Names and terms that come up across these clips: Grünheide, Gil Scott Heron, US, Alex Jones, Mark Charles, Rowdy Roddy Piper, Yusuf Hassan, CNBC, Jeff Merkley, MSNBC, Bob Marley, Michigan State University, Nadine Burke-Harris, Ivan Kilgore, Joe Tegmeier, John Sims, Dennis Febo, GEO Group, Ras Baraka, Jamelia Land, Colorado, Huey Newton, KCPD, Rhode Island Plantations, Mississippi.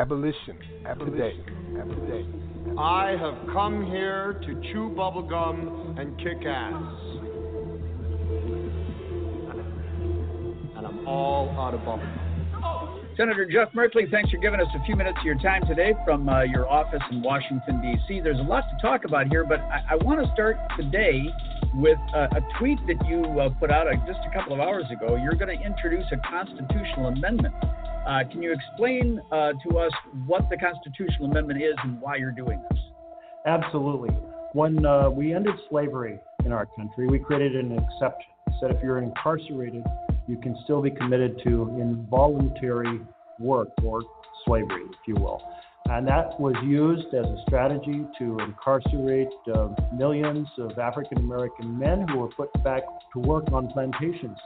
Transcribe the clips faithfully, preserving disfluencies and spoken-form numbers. Abolition Today. I have come here to chew bubblegum and kick ass. And I'm all out of bubblegum. Senator Jeff Merkley, thanks for giving us a few minutes of your time today from uh, your office in Washington, D C. There's a lot to talk about here, but I, I want to start today with uh, a tweet that you uh, put out uh, just a couple of hours ago. You're going to introduce a constitutional amendment. Uh, can you explain uh, to us what the constitutional amendment is and why you're doing this? Absolutely. When uh, we ended slavery in our country, we created an exception. It said if you're incarcerated, you can still be committed to involuntary work or slavery, if you will. And that was used as a strategy to incarcerate uh, millions of African-American men who were put back to work on plantations.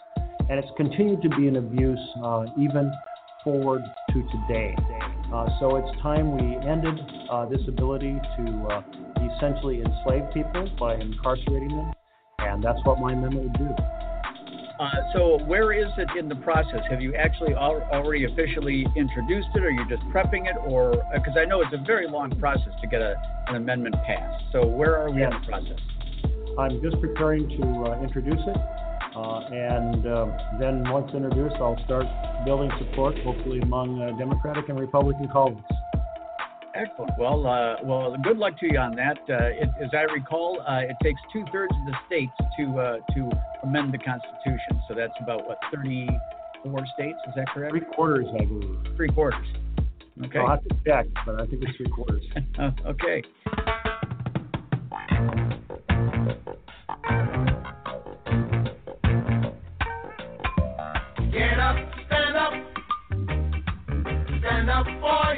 And it's continued to be an abuse uh, even forward to today. Uh, so it's time we ended uh, this ability to uh, essentially enslave people by incarcerating them, and that's what my amendment would do. Uh, so where is it in the process? Have you actually al- already officially introduced it, or you're just prepping it, or because uh, I know it's a very long process to get a, an amendment passed. So where are we yes. in the process? I'm just preparing to uh, introduce it. Uh, and uh, then once introduced, I'll start building support, hopefully among uh, Democratic and Republican colleagues. Excellent. Well, uh, well, good luck to you on that. Uh, it, as I recall, uh, it takes two-thirds of the states to uh, to amend the Constitution. So that's about, what, thirty-four states? Is that correct? Three quarters, I believe. Three quarters. Okay. I'll have to check, but I think it's three quarters. Okay.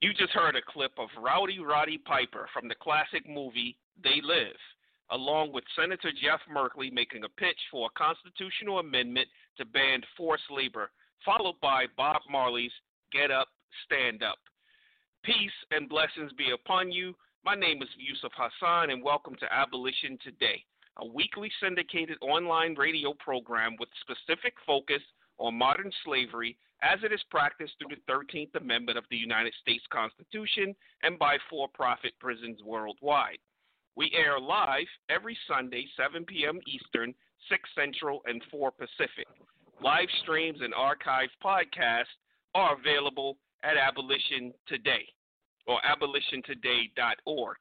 You just heard a clip of Rowdy Roddy Piper from the classic movie They Live, along with Senator Jeff Merkley making a pitch for a constitutional amendment to ban forced labor, followed by Bob Marley's Get Up, Stand Up. Peace and blessings be upon you. My name is Yusuf Hassan, and welcome to Abolition Today, a weekly syndicated online radio program with specific focus on modern slavery as it is practiced through the thirteenth Amendment of the United States Constitution and by for-profit prisons worldwide. We air live every Sunday, seven p.m. Eastern, six Central, and four Pacific. Live streams and archived podcasts are available at Abolition Today or abolition today dot org.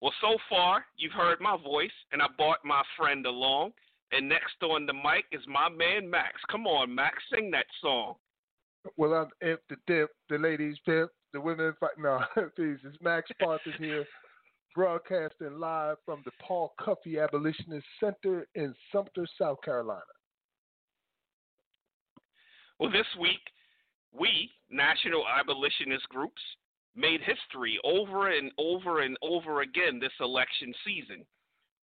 Well, so far, you've heard my voice, and I brought my friend along. And next on the mic is my man, Max. Come on, Max, sing that song. Well, I'm imp the dip, the ladies pimp, the women fight. No, please, it's Max Parthas here, broadcasting live from the Paul Cuffee Abolitionist Center in Sumter, South Carolina. Well, this week, we, national abolitionist groups, made history over and over and over again this election season,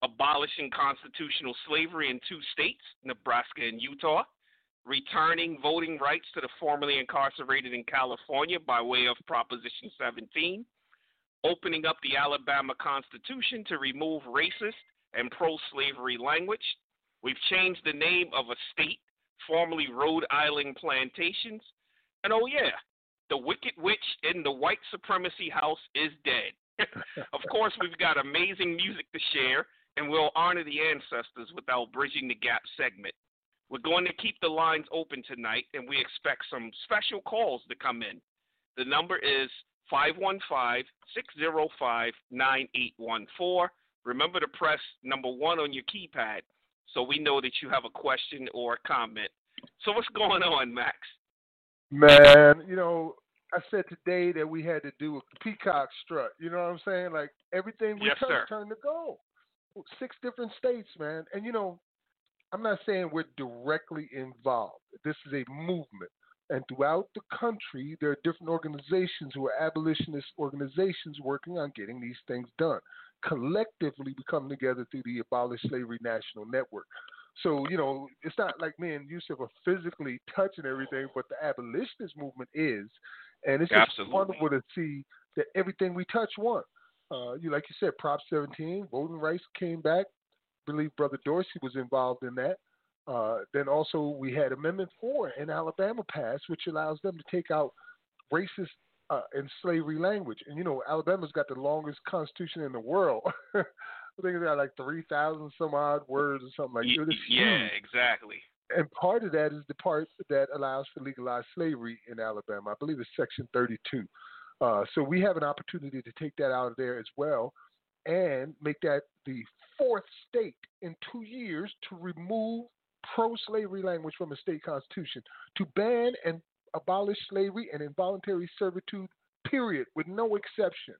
abolishing constitutional slavery in two states, Nebraska and Utah, returning voting rights to the formerly incarcerated in California by way of Proposition seventeen, opening up the Alabama Constitution to remove racist and pro-slavery language. We've changed the name of a state, formerly Rhode Island Plantations. And oh yeah, the Wicked Witch in the White Supremacy House is dead. Of course, we've got amazing music to share, and we'll honor the ancestors with our Bridging the Gap segment. We're going to keep the lines open tonight, and we expect some special calls to come in. The number is five one five, six zero five, nine eight one four. Remember to press number one on your keypad so we know that you have a question or a comment. So what's going on, Max? Man, you know, I said today that we had to do a peacock strut. You know what I'm saying? Like, everything we yes, turn, turn to gold. Six different states, man. And, you know, I'm not saying we're directly involved. This is a movement. And throughout the country, there are different organizations who are abolitionist organizations working on getting these things done. Collectively, we come together through the Abolish Slavery National Network. So, you know, it's not like me and Yusuf are physically touching everything, but the abolitionist movement is. And it's just Absolutely. wonderful to see that everything we touch won. Uh, you, like you said, Prop seventeen, voting rights came back. I believe Brother Dorsey was involved in that. Uh, then also we had Amendment four in Alabama passed, which allows them to take out racist uh, and slavery language. And, you know, Alabama's got the longest constitution in the world. I think it's got like three thousand some odd words or something like that. Yeah, exactly. And part of that is the part that allows for legalized slavery in Alabama. I believe it's Section thirty-two. Uh, so we have an opportunity to take that out of there as well and make that the fourth state in two years to remove pro-slavery language from a state constitution, to ban and abolish slavery and involuntary servitude, period, with no exception.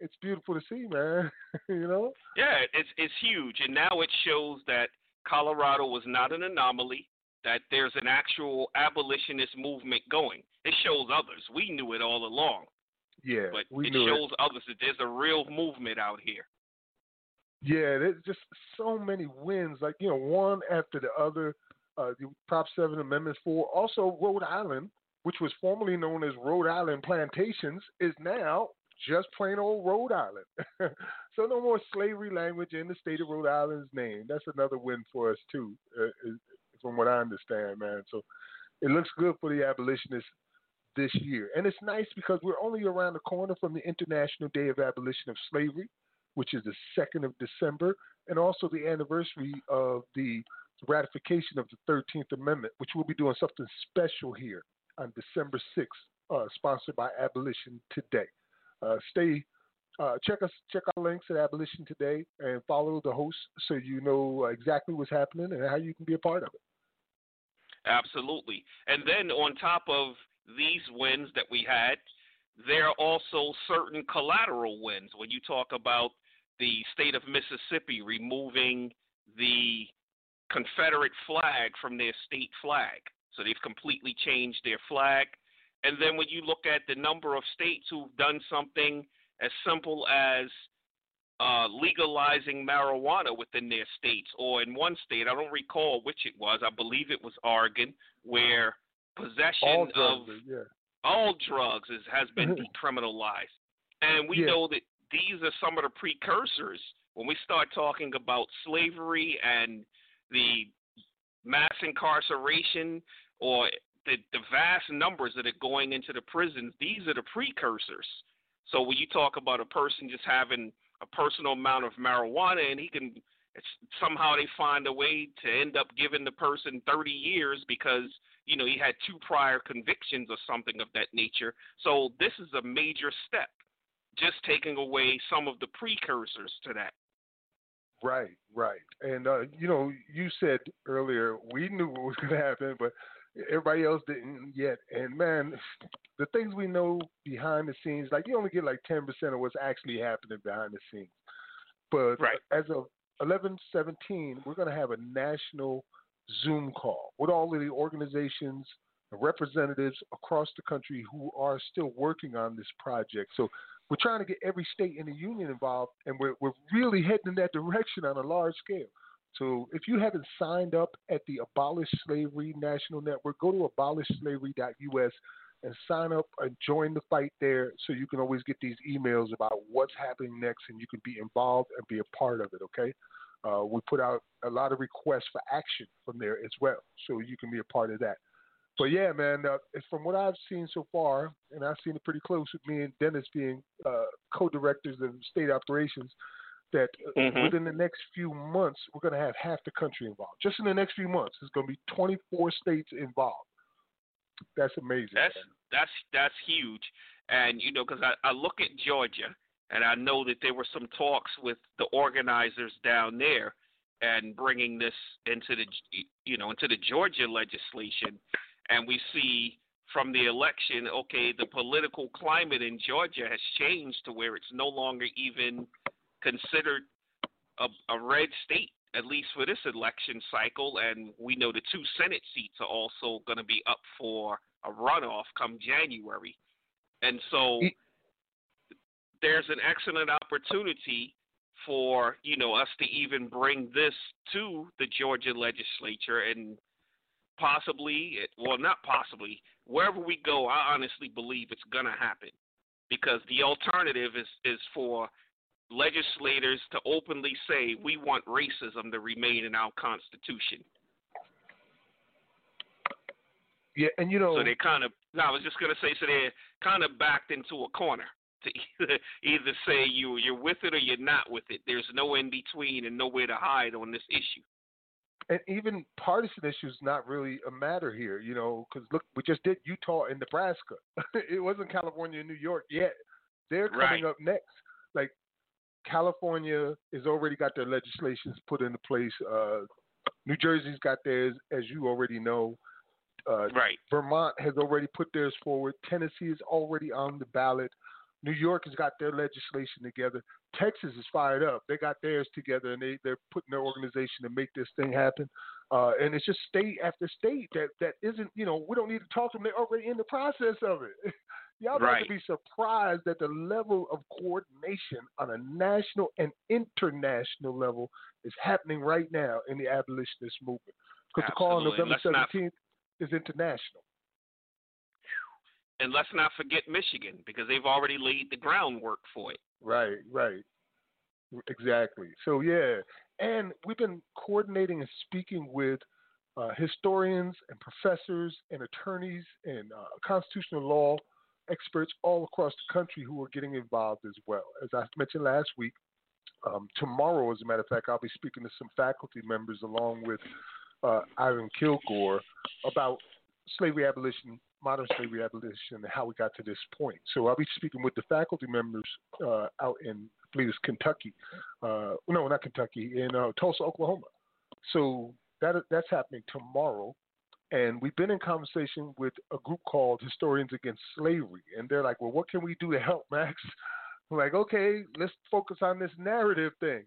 It's beautiful to see, man. You know? Yeah, it's it's huge. And now it shows that Colorado was not an anomaly, that there's an actual abolitionist movement going. It shows others. We knew it all along. Yeah, but we it knew shows it. others that there's a real movement out here. Yeah, there's just so many wins, like, you know, one after the other, uh, the Prop seven, Amendments four. Also, Rhode Island, which was formerly known as Rhode Island Plantations, is now just plain old Rhode Island. So no more slavery language in the state of Rhode Island's name. That's another win for us, too, uh, from what I understand, man. So it looks good for the abolitionists this year. And it's nice because we're only around the corner from the International Day of Abolition of Slavery, which is the second of December, and also the anniversary of the ratification of the thirteenth Amendment, which we'll be doing something special here on December sixth, uh, sponsored by Abolition Today. Uh, stay, uh, check us, check our links at Abolition Today, and follow the host so you know exactly what's happening and how you can be a part of it. Absolutely. And then on top of these wins that we had, there are also certain collateral wins. When you talk about the state of Mississippi removing the Confederate flag from their state flag, so they've completely changed their flag. And then when you look at the number of states who've done something as simple as uh, legalizing marijuana within their states, or in one state, I don't recall which it was, I believe it was Oregon, where possession all drugs, of yeah. all drugs is, has been decriminalized. And we yeah. know that these are some of the precursors. When we start talking about slavery and the mass incarceration or the, the vast numbers that are going into the prisons, these are the precursors. So when you talk about a person just having a personal amount of marijuana and he can it's, somehow they find a way to end up giving the person thirty years because, you know, he had two prior convictions or something of that nature. So this is a major step, just taking away some of the precursors to that. Right, right. And, uh, you know, you said earlier we knew what was going to happen, but everybody else didn't yet. And, man, the things we know behind the scenes, like you only get like ten percent of what's actually happening behind the scenes. But right. as of eleven seventeen, we're going to have a national Zoom call with all of the organizations, the representatives across the country who are still working on this project. So we're trying to get every state in the union involved, and we're, we're really heading in that direction on a large scale. So if you haven't signed up at the Abolish Slavery National Network, go to abolish slavery dot U S and sign up and join the fight there so you can always get these emails about what's happening next and you can be involved and be a part of it, okay? Uh, we put out a lot of requests for action from there as well, so you can be a part of that. But, yeah, man, uh, from what I've seen so far, and I've seen it pretty close with me and Dennis being uh, co-directors of state operations, that mm-hmm. within the next few months, we're going to have half the country involved. Just in the next few months, there's going to be twenty-four states involved. That's amazing. That's man. that's that's huge. And, you know, because I, I look at Georgia, and I know that there were some talks with the organizers down there and bringing this into the, you know, into the Georgia legislation. And we see from the election, okay, the political climate in Georgia has changed to where it's no longer even considered a, a red state, at least for this election cycle. And we know the two Senate seats are also going to be up for a runoff come January. And so there's an excellent opportunity for, you know, us to even bring this to the Georgia legislature and possibly, well, not possibly, wherever we go, I honestly believe it's going to happen, because the alternative is, is for legislators to openly say we want racism to remain in our Constitution. Yeah, and you know... So they're kind of, no, I was just going to say, so they're kind of backed into a corner to either, either say you, you're with it or you're not with it. There's no in between and nowhere to hide on this issue. And even partisan issues not really a matter here, you know, because look, we just did Utah and Nebraska. It wasn't California and New York yet. They're coming right. up next. Like California has already got their legislations put into place. Uh, New Jersey's got theirs, as you already know. Uh, right. Vermont has already put theirs forward. Tennessee is already on the ballot. New York has got their legislation together. Texas is fired up. They got theirs together, and they, they're putting their organization to make this thing happen. Uh, and it's just state after state that, that isn't, you know, we don't need to talk to them. They're already in the process of it. Y'all right. have to be surprised at the level of coordination on a national and international level is happening right now in the abolitionist movement. Because the call on November seventeenth is international. And let's not forget Michigan, because they've already laid the groundwork for it. Right, right. Exactly. So, yeah. And we've been coordinating and speaking with uh, historians and professors and attorneys and uh, constitutional law experts all across the country who are getting involved as well. As I mentioned last week, um, tomorrow, as a matter of fact, I'll be speaking to some faculty members along with uh, Ivan Kilgore about slavery abolition, modern slavery abolition, and how we got to this point. So I'll be speaking with the faculty members uh, out in, I believe it's Kentucky. Uh, no, not Kentucky, in uh, Tulsa, Oklahoma. So that that's happening tomorrow. And we've been in conversation with a group called Historians Against Slavery. And they're like, well, what can we do to help, Max? I'm like, okay, let's focus on this narrative thing.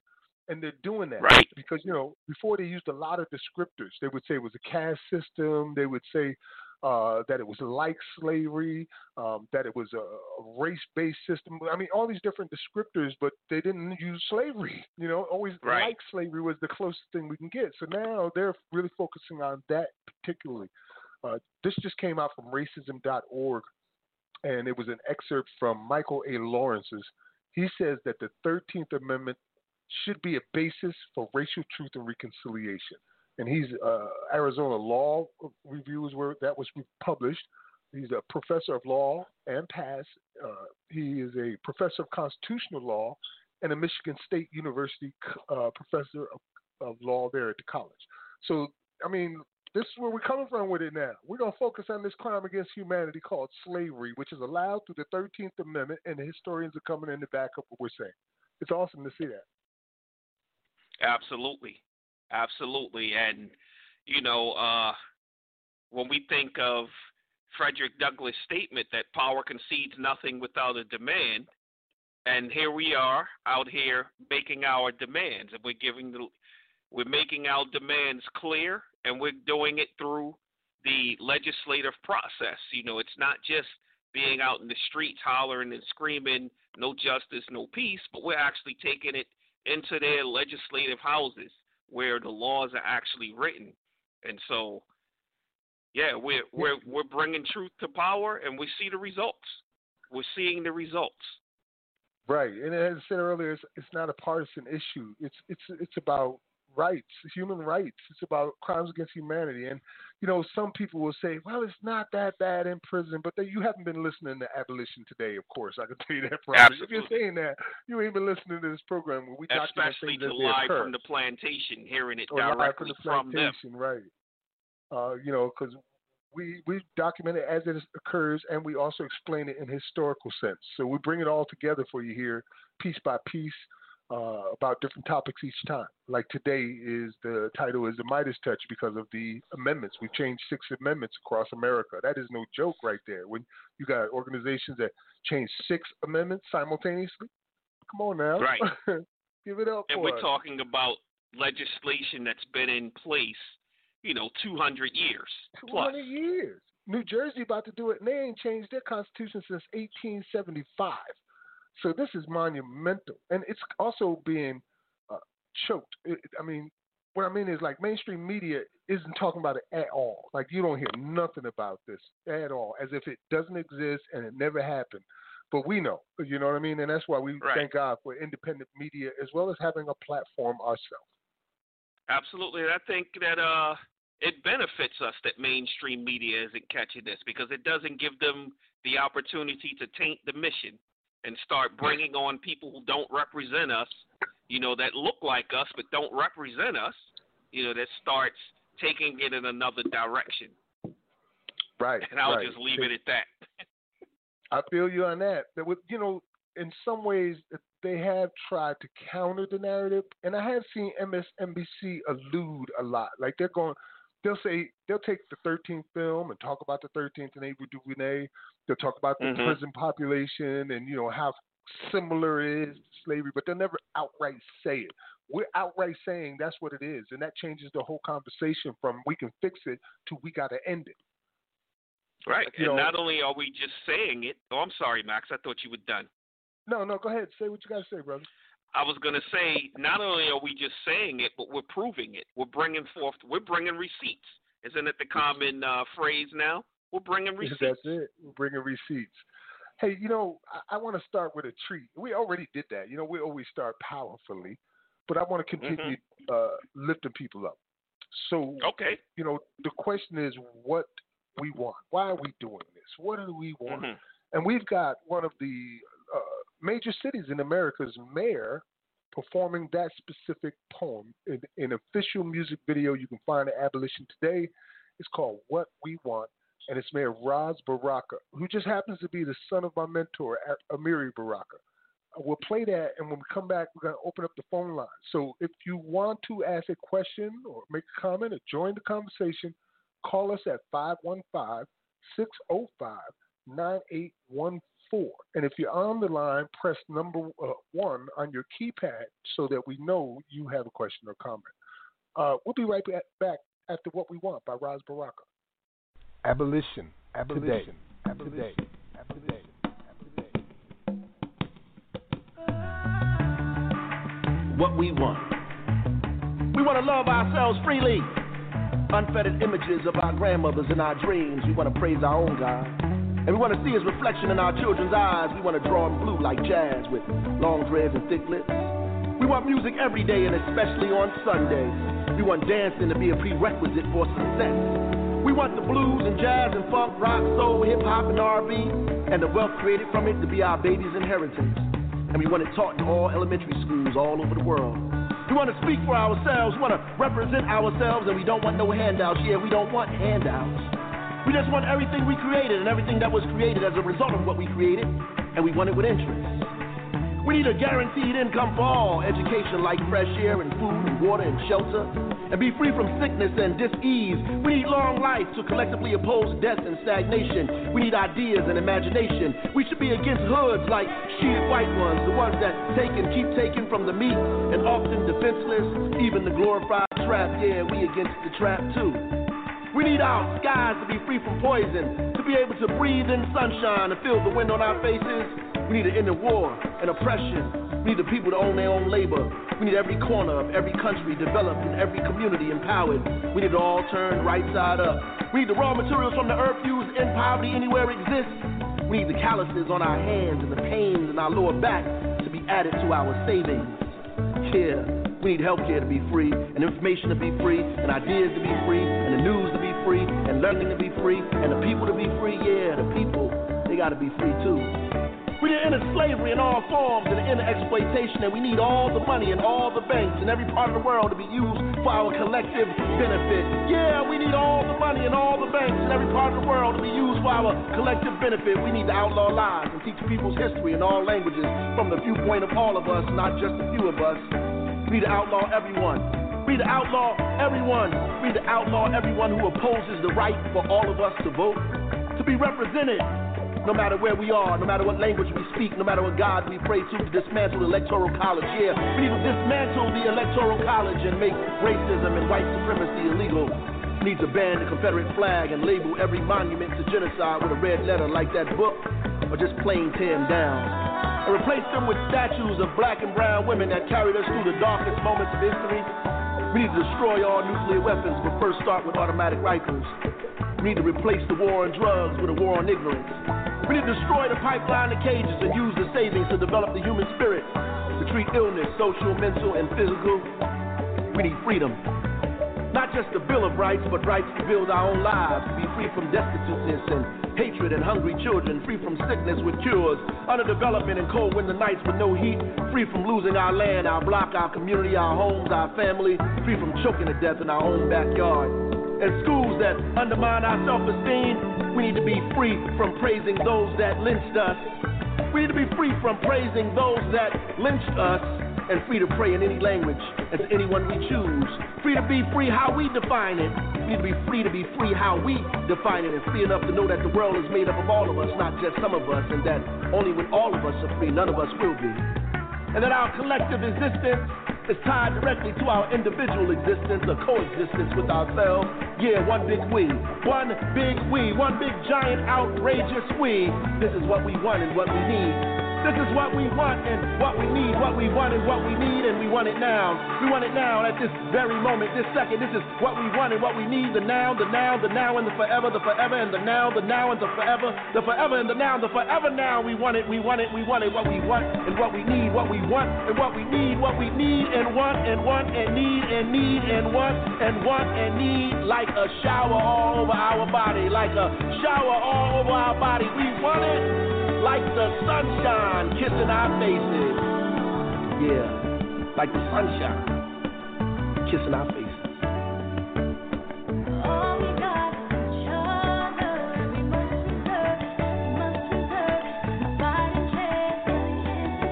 And they're doing that right. because, you know, before they used a lot of descriptors. They would say it was a caste system. They would say, uh, that it was like slavery, um, that it was a, a race-based system. I mean, all these different descriptors, but they didn't use slavery. You know, always right. like slavery was the closest thing we can get. So now they're really focusing on that particularly. Uh, this just came out from racism dot org, and it was an excerpt from Michael A. Lawrence's. He says that the thirteenth Amendment should be a basis for racial truth and reconciliation. And he's uh, Arizona Law Reviews, where that was published. He's a professor of law and past. Uh, he is a professor of constitutional law and a Michigan State University uh, professor of, of law there at the college. So, I mean, this is where we're coming from with it now. We're going to focus on this crime against humanity called slavery, which is allowed through the thirteenth Amendment, and the historians are coming in to back up what we're saying. It's awesome to see that. Absolutely. Absolutely. And, you know, uh, when we think of Frederick Douglass' statement that power concedes nothing without a demand, and here we are out here making our demands, and we're giving the, we're making our demands clear, and we're doing it through the legislative process. You know, it's not just being out in the streets hollering and screaming, no justice, no peace, but we're actually taking it into their legislative houses where the laws are actually written. And so, yeah, we're, we're, we're bringing truth to power, and we see the results. We're seeing the results. Right. And as I said earlier, it's, it's not a partisan issue. It's, it's, it's about rights, human rights. It's about crimes against humanity. And, you know, some people will say, well, it's not that bad in prison, but they, you haven't been listening to Abolition Today, of course. I can tell you that. Probably. If you're saying that, you ain't been listening to this program. Where we Especially to live from the plantation, hearing it or directly from, the plantation, from them. Right. Uh, you know, because we, we document it as it occurs, and we also explain it in historical sense. So we bring it all together for you here, piece by piece. Uh, about different topics each time. Like today is the title is the Midas Touch because of the amendments. We've changed six amendments across America. That is no joke right there. When you got organizations that change six amendments simultaneously, come on now. Right. Give it up. And we're us. talking about legislation that's been in place, you know, two hundred years. two hundred plus. years. New Jersey about to do it, and they ain't changed their constitution since eighteen seventy-five. So this is monumental, and it's also being uh, choked. It, I mean, what I mean is, like, mainstream media isn't talking about it at all. Like, you don't hear nothing about this at all, as if it doesn't exist and it never happened. But we know, you know what I mean? And that's why we right. thank God for independent media as well as having a platform ourselves. Absolutely. And I think that uh, it benefits us that mainstream media isn't catching this because it doesn't give them the opportunity to taint the mission and start bringing on people who don't represent us, you know, that look like us but don't represent us, you know, that starts taking it in another direction. Right. And I'll right. just leave it at that. I feel you on that. That with, you know, in some ways they have tried to counter the narrative, and I have seen M S N B C allude a lot. Like they're going, they'll say they'll take the thirteenth film and talk about the thirteenth and Ava DuVernay. They'll talk about the mm-hmm. prison population and, you know, how similar it is to slavery, but they'll never outright say it. We're outright saying that's what it is, and that changes the whole conversation from we can fix it to we got to end it. Right, like, and know, not only are we just saying it. Oh, I'm sorry, Max. I thought you were done. No, no, go ahead. Say what you got to say, brother. I was going to say not only are we just saying it, but we're proving it. We're bringing forth – we're bringing receipts. Isn't it the common uh, phrase now? We're bringing receipts. That's it. We're bringing receipts. Hey, you know, I, I want to start with a treat. We already did that. You know, we always start powerfully, but I want to continue mm-hmm. uh, lifting people up. So, okay. you know, the question is what we want. Why are we doing this? What do we want? Mm-hmm. And we've got one of the uh, major cities in America's mayor performing that specific poem in an official music video. You can find at Abolition Today. It's called What We Want. And it's Mayor Ras Baraka, who just happens to be the son of my mentor, Amiri Baraka. We'll play that, and when we come back, we're going to open up the phone line. So if you want to ask a question or make a comment or join the conversation, call us at five one five, six zero five, nine eight one four. And if you're on the line, press number uh, one on your keypad so that we know you have a question or comment. Uh, we'll be right back after What We Want by Ras Baraka. Abolition, abolition, abolition, abolition. What we want. We want to love ourselves freely. Unfettered images of our grandmothers and our dreams. We want to praise our own God. And we want to see his reflection in our children's eyes. We want to draw him blue like jazz with long dreads and thick lips. We want music every day and especially on Sundays. We want dancing to be a prerequisite for success. We want the blues and jazz and funk, rock, soul, hip-hop, and R and B, and the wealth created from it to be our baby's inheritance. And we want it taught in all elementary schools all over the world. We want to speak for ourselves, we want to represent ourselves, and we don't want no handouts. Yeah, we don't want handouts. We just want everything we created and everything that was created as a result of what we created, and we want it with interest. We need a guaranteed income for all, education like fresh air and food and water and shelter, and be free from sickness and dis-ease. We need long life to collectively oppose death and stagnation. We need ideas and imagination. We should be against hoods like sheep white ones, the ones that take and keep taking from the meat and often defenseless, even the glorified trap. Yeah, we against the trap too. We need our skies to be free from poison, to be able to breathe in sunshine, to feel the wind on our faces. We need to end the war and oppression. We need the people to own their own labor. We need every corner of every country developed and every community empowered. We need to all turn right side up. We need the raw materials from the earth used in poverty anywhere it exists. We need the calluses on our hands and the pains in our lower back to be added to our savings. Yeah, we need healthcare to be free, and information to be free, and ideas to be free, and the news to be free, and learning to be free, and the people to be free. Yeah, the people, they gotta be free too. We need to end slavery in all forms and end exploitation, and we need all the money in all the banks in every part of the world to be used for our collective benefit. Yeah, we need all the money in all the banks in every part of the world to be used for our collective benefit. We need to outlaw lies and teach people's history in all languages from the viewpoint of all of us, not just a few of us. We need to outlaw everyone. We need to outlaw everyone. We need to outlaw everyone who opposes the right for all of us to vote, to be represented, no matter where we are, no matter what language we speak, no matter what God we pray to, to dismantle the electoral college. Yeah, we need to dismantle the electoral college and make racism and white supremacy illegal. We need to ban the Confederate flag and label every monument to genocide with a red letter like that book, or just plain tear them down. And replace them with statues of black and brown women that carried us through the darkest moments of history. We need to destroy all nuclear weapons, but first start with automatic rifles. We need to replace the war on drugs with a war on ignorance. We need to destroy the pipeline to cages and use the savings to develop the human spirit, to treat illness, social, mental, and physical. We need freedom. Not just the Bill of Rights, but rights to build our own lives, to be free from destituteness and hatred and hungry children, free from sickness with cures, underdevelopment and cold winter nights with no heat, free from losing our land, our block, our community, our homes, our family, free from choking to death in our own backyard. And schools that undermine our self-esteem, we need to be free from praising those that lynched us. We need to be free from praising those that lynched us, and free to pray in any language and to anyone we choose. Free to be free how we define it. We need to be free to be free how we define it, and free enough to know that the world is made up of all of us, not just some of us, and that only when all of us are free, none of us will be. And that our collective existence is tied directly to our individual existence or coexistence with ourselves. Yeah, one big we, one big we, one big giant outrageous we. This is what we want and what we need. This is what we want and what we need, what we want and what we need, and we want it now. We want it now at this very moment, this second. This is what we want and what we need, the now, the now, the now, and the forever, the forever, and the now, the now, and the forever, the forever, and the now, the forever now. We want it, we want it, we want it, what we want and what we need, what we want and what we need, what we need and want and want and need and need and want and want and need, like a shower all over our body, like a shower all over our body. We want it. Like the sunshine kissing our faces. Yeah, like the sunshine kissing our faces. All we got is each other. We must preserve, we must preserve. We fight and chase,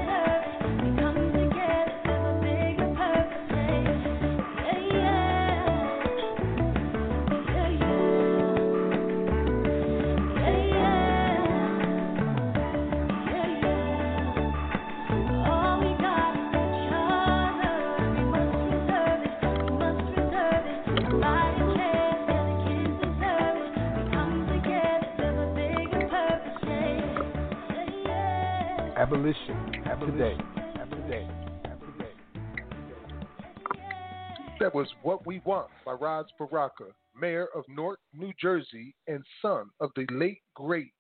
and we can't deserve. We come together for a bigger purpose. Yeah, yeah, yeah, yeah, yeah, yeah. All we got is each other. We must preserve it. We must preserve it. Abolition Today. Today. That was What We Want by Ras Baraka, mayor of Newark, New Jersey, and son of the late, great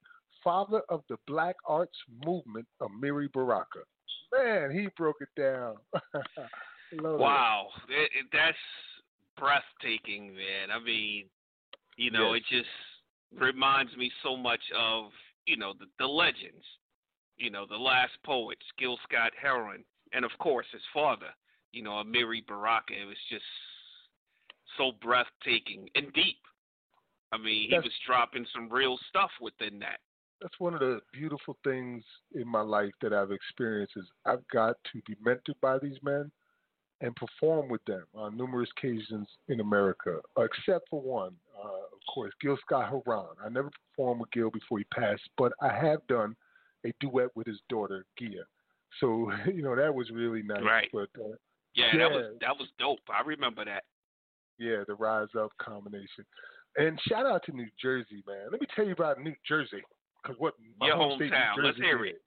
father of the Black Arts Movement, Amiri Baraka. Man, he broke it down. Wow. It, it, that's breathtaking, man. I mean, you know, yes. It just reminds me so much of, you know, the, the legends, you know, the last poets, Gil Scott Heron, and, of course, his father, you know, Amiri Baraka. It was just so breathtaking and deep. I mean, that's, he was dropping some real stuff within that. That's one of the beautiful things in my life that I've experienced is I've got to be mentored by these men and perform with them on numerous occasions in America, except for one, uh, of course, Gil Scott Heron. I never performed with Gil before he passed, but I have done a duet with his daughter, Gia. So, you know, that was really nice. Right. But, uh, yeah, yeah, that was that was dope. I remember that. Yeah, the Rise Up combination. And shout out to New Jersey, man. Let me tell you about New Jersey, because what my your home hometown. State, New Jersey, let's hear it.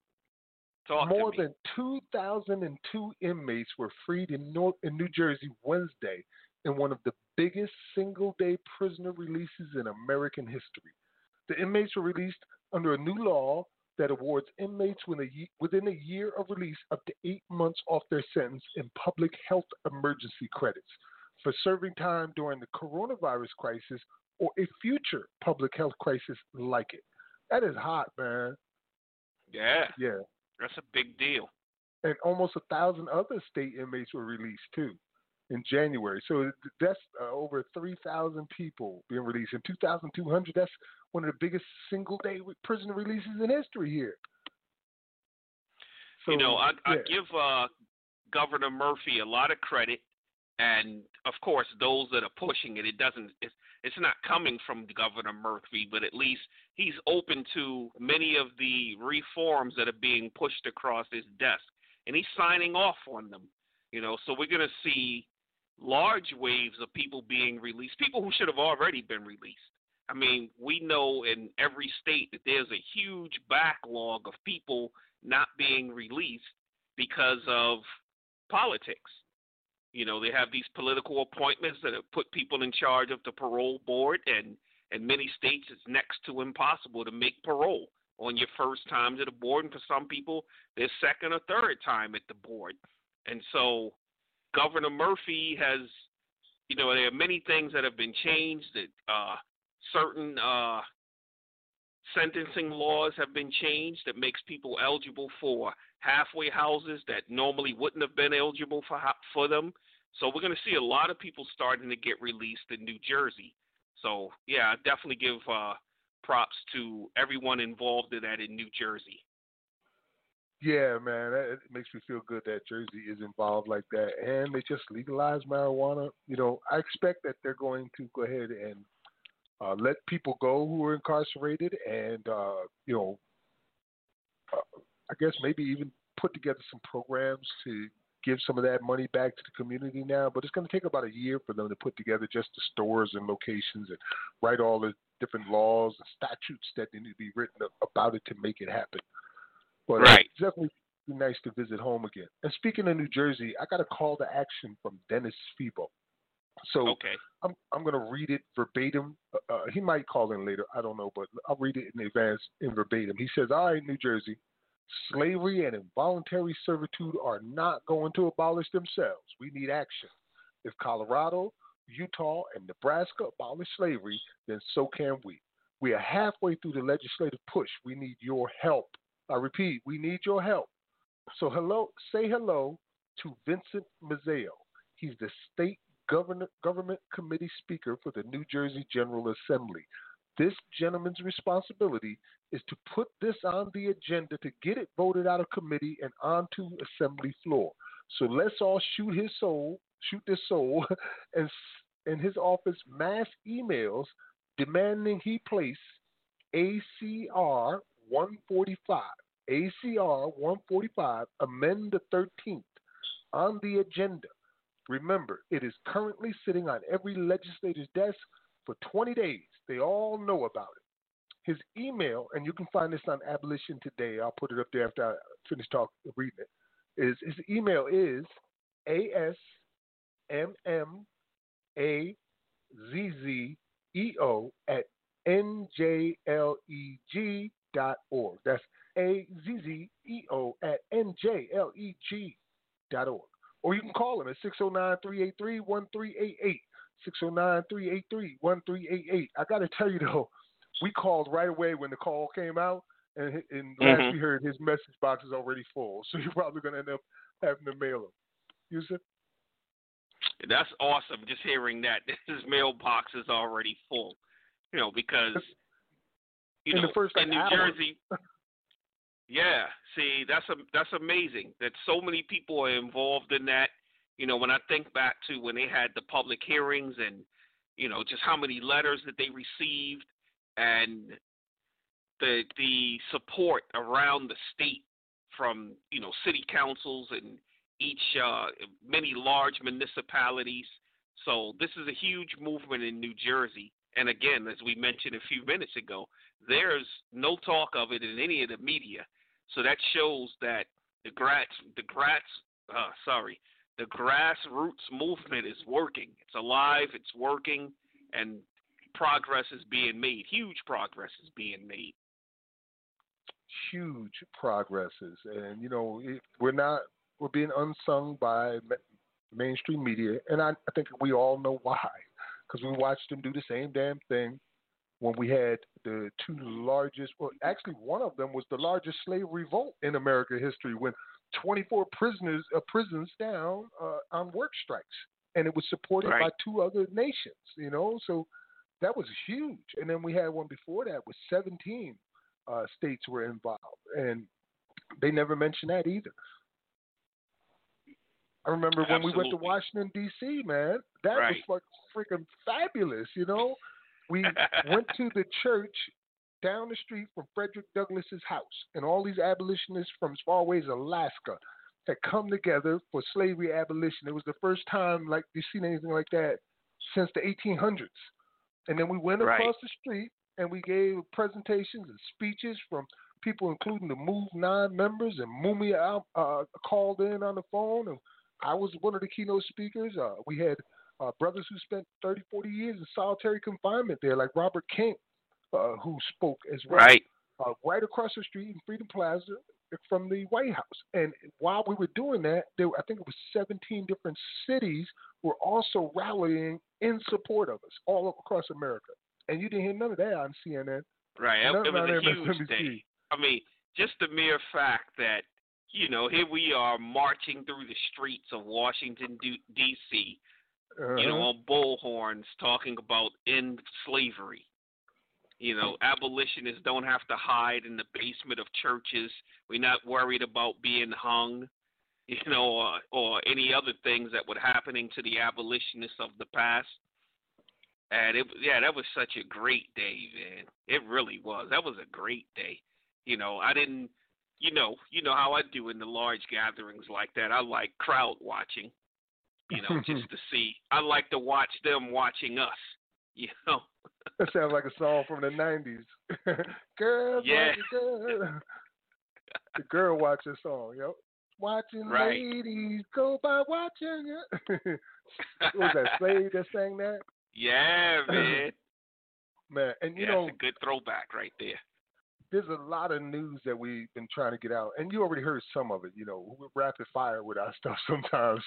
Talk More to me. Than two thousand two inmates were freed in, North, in New Jersey Wednesday in one of the biggest single-day prisoner releases in American history. The inmates were released under a new law that awards inmates within a year of release up to eight months off their sentence in public health emergency credits for serving time during the coronavirus crisis or a future public health crisis like it. That is hot, man. Yeah. Yeah. That's a big deal. And almost a thousand other state inmates were released, too, in January. So that's uh, over three thousand people being released. In two thousand two hundred, that's one of the biggest single-day prisoner releases in history here. So, you know, I, yeah. I give uh, Governor Murphy a lot of credit. And, of course, those that are pushing it, it doesn't it's, it's not coming from Governor Murphy, but at least he's open to many of the reforms that are being pushed across his desk, and he's signing off on them. You know, so we're going to see large waves of people being released, people who should have already been released. I mean, we know in every state that there's a huge backlog of people not being released because of politics. You know, they have these political appointments that have put people in charge of the parole board, and in many states it's next to impossible to make parole on your first time to the board, and for some people, their second or third time at the board. And so Governor Murphy has, you know, there are many things that have been changed, that uh, certain uh, sentencing laws have been changed that makes people eligible for halfway houses that normally wouldn't have been eligible for for them. So we're going to see a lot of people starting to get released in New Jersey. So, yeah, I definitely give uh, props to everyone involved in that in New Jersey. Yeah, man, that, it makes me feel good that Jersey is involved like that. And they just legalized marijuana. You know, I expect that they're going to go ahead and uh, let people go who are incarcerated and, uh, you know, uh, I guess maybe even put together some programs to give some of that money back to the community now, but it's going to take about a year for them to put together just the stores and locations and write all the different laws and statutes that need to be written about it to make it happen. But right. It's definitely nice to visit home again. And speaking of New Jersey, I got a call to action from Dennis Febo. So okay. I'm I'm going to read it verbatim. Uh, he might call in later. I don't know, but I'll read it in advance in verbatim. He says, all right, New Jersey, slavery and involuntary servitude are not going to abolish themselves. We need action. If Colorado, Utah, and Nebraska abolish slavery, then so can we. We are halfway through the legislative push. We need your help. I repeat, we need your help. So hello, say hello to Vincent Mazzeo. He's the state governor, government committee speaker for the New Jersey General Assembly. This gentleman's responsibility is to put this on the agenda to get it voted out of committee and onto assembly floor. So let's all shoot his soul, shoot this soul, and in his office mass emails demanding he place A C R one forty-five, A C R one forty-five, amend the thirteenth on the agenda. Remember, it is currently sitting on every legislator's desk for twenty days. They all know about it. his email, and you can find this on Abolition Today. I'll put it up there after I finish talking, reading it. Is his email is A S M M A Z Z E O at N J L E G dot org. That's A Z Z E O at N J L E G dot org. Or you can call him at six oh nine, three eight three, one three eight eight. six oh nine, three eight three, one three eight eight. I got to tell you, though, we called right away when the call came out, and, and mm-hmm. last we heard, his message box is already full. So you're probably going to end up having to mail him. Yusuf? That's awesome, just hearing that. His mailbox is already full, you know, because, you in know, the first, like, in New hours. Jersey. Yeah, see, that's a, that's amazing that so many people are involved in that. You know, when I think back to when they had the public hearings and, you know, just how many letters that they received and the the support around the state from, you know, city councils and each uh, many large municipalities. So this is a huge movement in New Jersey. And again, as we mentioned a few minutes ago, there's no talk of it in any of the media. So that shows that the grass, the grass, uh, sorry, the grassroots movement is working. It's alive, it's working, and progress is being made. Huge progress is being made. Huge progresses, and you know it, we're not we're being unsung by ma- mainstream media, and I, I think we all know why. Because we watched them do the same damn thing when we had the two largest, or actually one of them was the largest slave revolt in American history when twenty-four prisoners, uh, prisons down uh, on work strikes. And it was supported right. by two other nations, you know. So that was huge. And then we had one before that with seventeen uh, states were involved. And they never mentioned that either. I remember when Absolutely. we went to Washington, D C, man, that right. was like freaking fabulous, you know. We went to the church down the street from Frederick Douglass's house, and all these abolitionists from as far away as Alaska had come together for slavery abolition. It was the first time, like, you've seen anything like that since the eighteen hundreds. And then we went right. across the street, and we gave presentations and speeches from people, including the MOVE nine members, and Mumia uh, called in on the phone, and I was one of the keynote speakers. Uh, we had uh, brothers who spent thirty, forty years in solitary confinement there, like Robert King, uh, who spoke as well. Right. Uh, right across the street in Freedom Plaza from the White House. And while we were doing that, there were, I think it was seventeen different cities were also rallying in support of us all across America. And you didn't hear none of that on C N N. Right. None it was a huge M S N B C. Day. I mean, just the mere fact that, you know, here we are marching through the streets of Washington, D C, uh-huh. you know, on bullhorns talking about end slavery. You know, abolitionists don't have to hide in the basement of churches. We're not worried about being hung, you know, uh, or any other things that were happening to the abolitionists of the past. And, it, yeah, that was such a great day, man. It really was. That was a great day. You know, I didn't. You know, you know how I do in the large gatherings like that. I like crowd watching, you know, just to see. I like to watch them watching us, you know. That sounds like a song from the nineties. Girl, yeah. girl. The girl watching song, yo. Watching right. ladies go by watching. Was that Slade that sang that? Yeah, man. Man, and you yeah, know. That's a good throwback right there. There's a lot of news that we've been trying to get out, and you already heard some of it. You know, we're rapid fire with our stuff sometimes,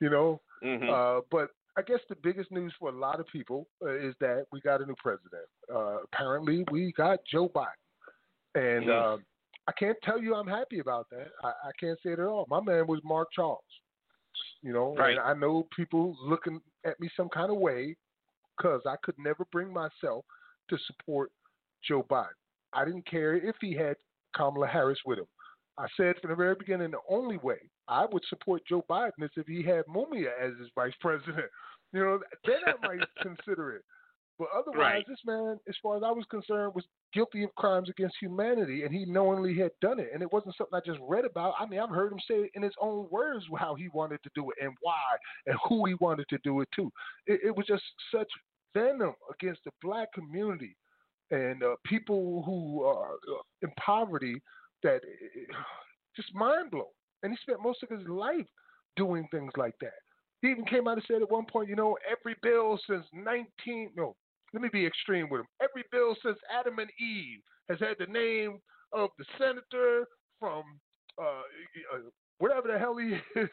you know. Mm-hmm. Uh, but I guess the biggest news for a lot of people uh, is that we got a new president. Uh, apparently, we got Joe Biden. And mm-hmm. uh, I can't tell you I'm happy about that. I, I can't say it at all. My man was Mark Charles, you know. Right. And I know people looking at me some kind of way because I could never bring myself to support Joe Biden. I didn't care if he had Kamala Harris with him. I said from the very beginning, the only way I would support Joe Biden is if he had Mumia as his vice president. You know, then I might consider it. But otherwise, right. this man, as far as I was concerned, was guilty of crimes against humanity, and he knowingly had done it. And it wasn't something I just read about. I mean, I've heard him say it in his own words how he wanted to do it and why and who he wanted to do it to. It, it was just such venom against the black community and uh, people who are in poverty that just mind blown. And he spent most of his life doing things like that. He even came out and said at one point, you know, every bill since nineteen no, let me be extreme with him. Every bill since Adam and Eve has had the name of the senator from uh, whatever the hell he is,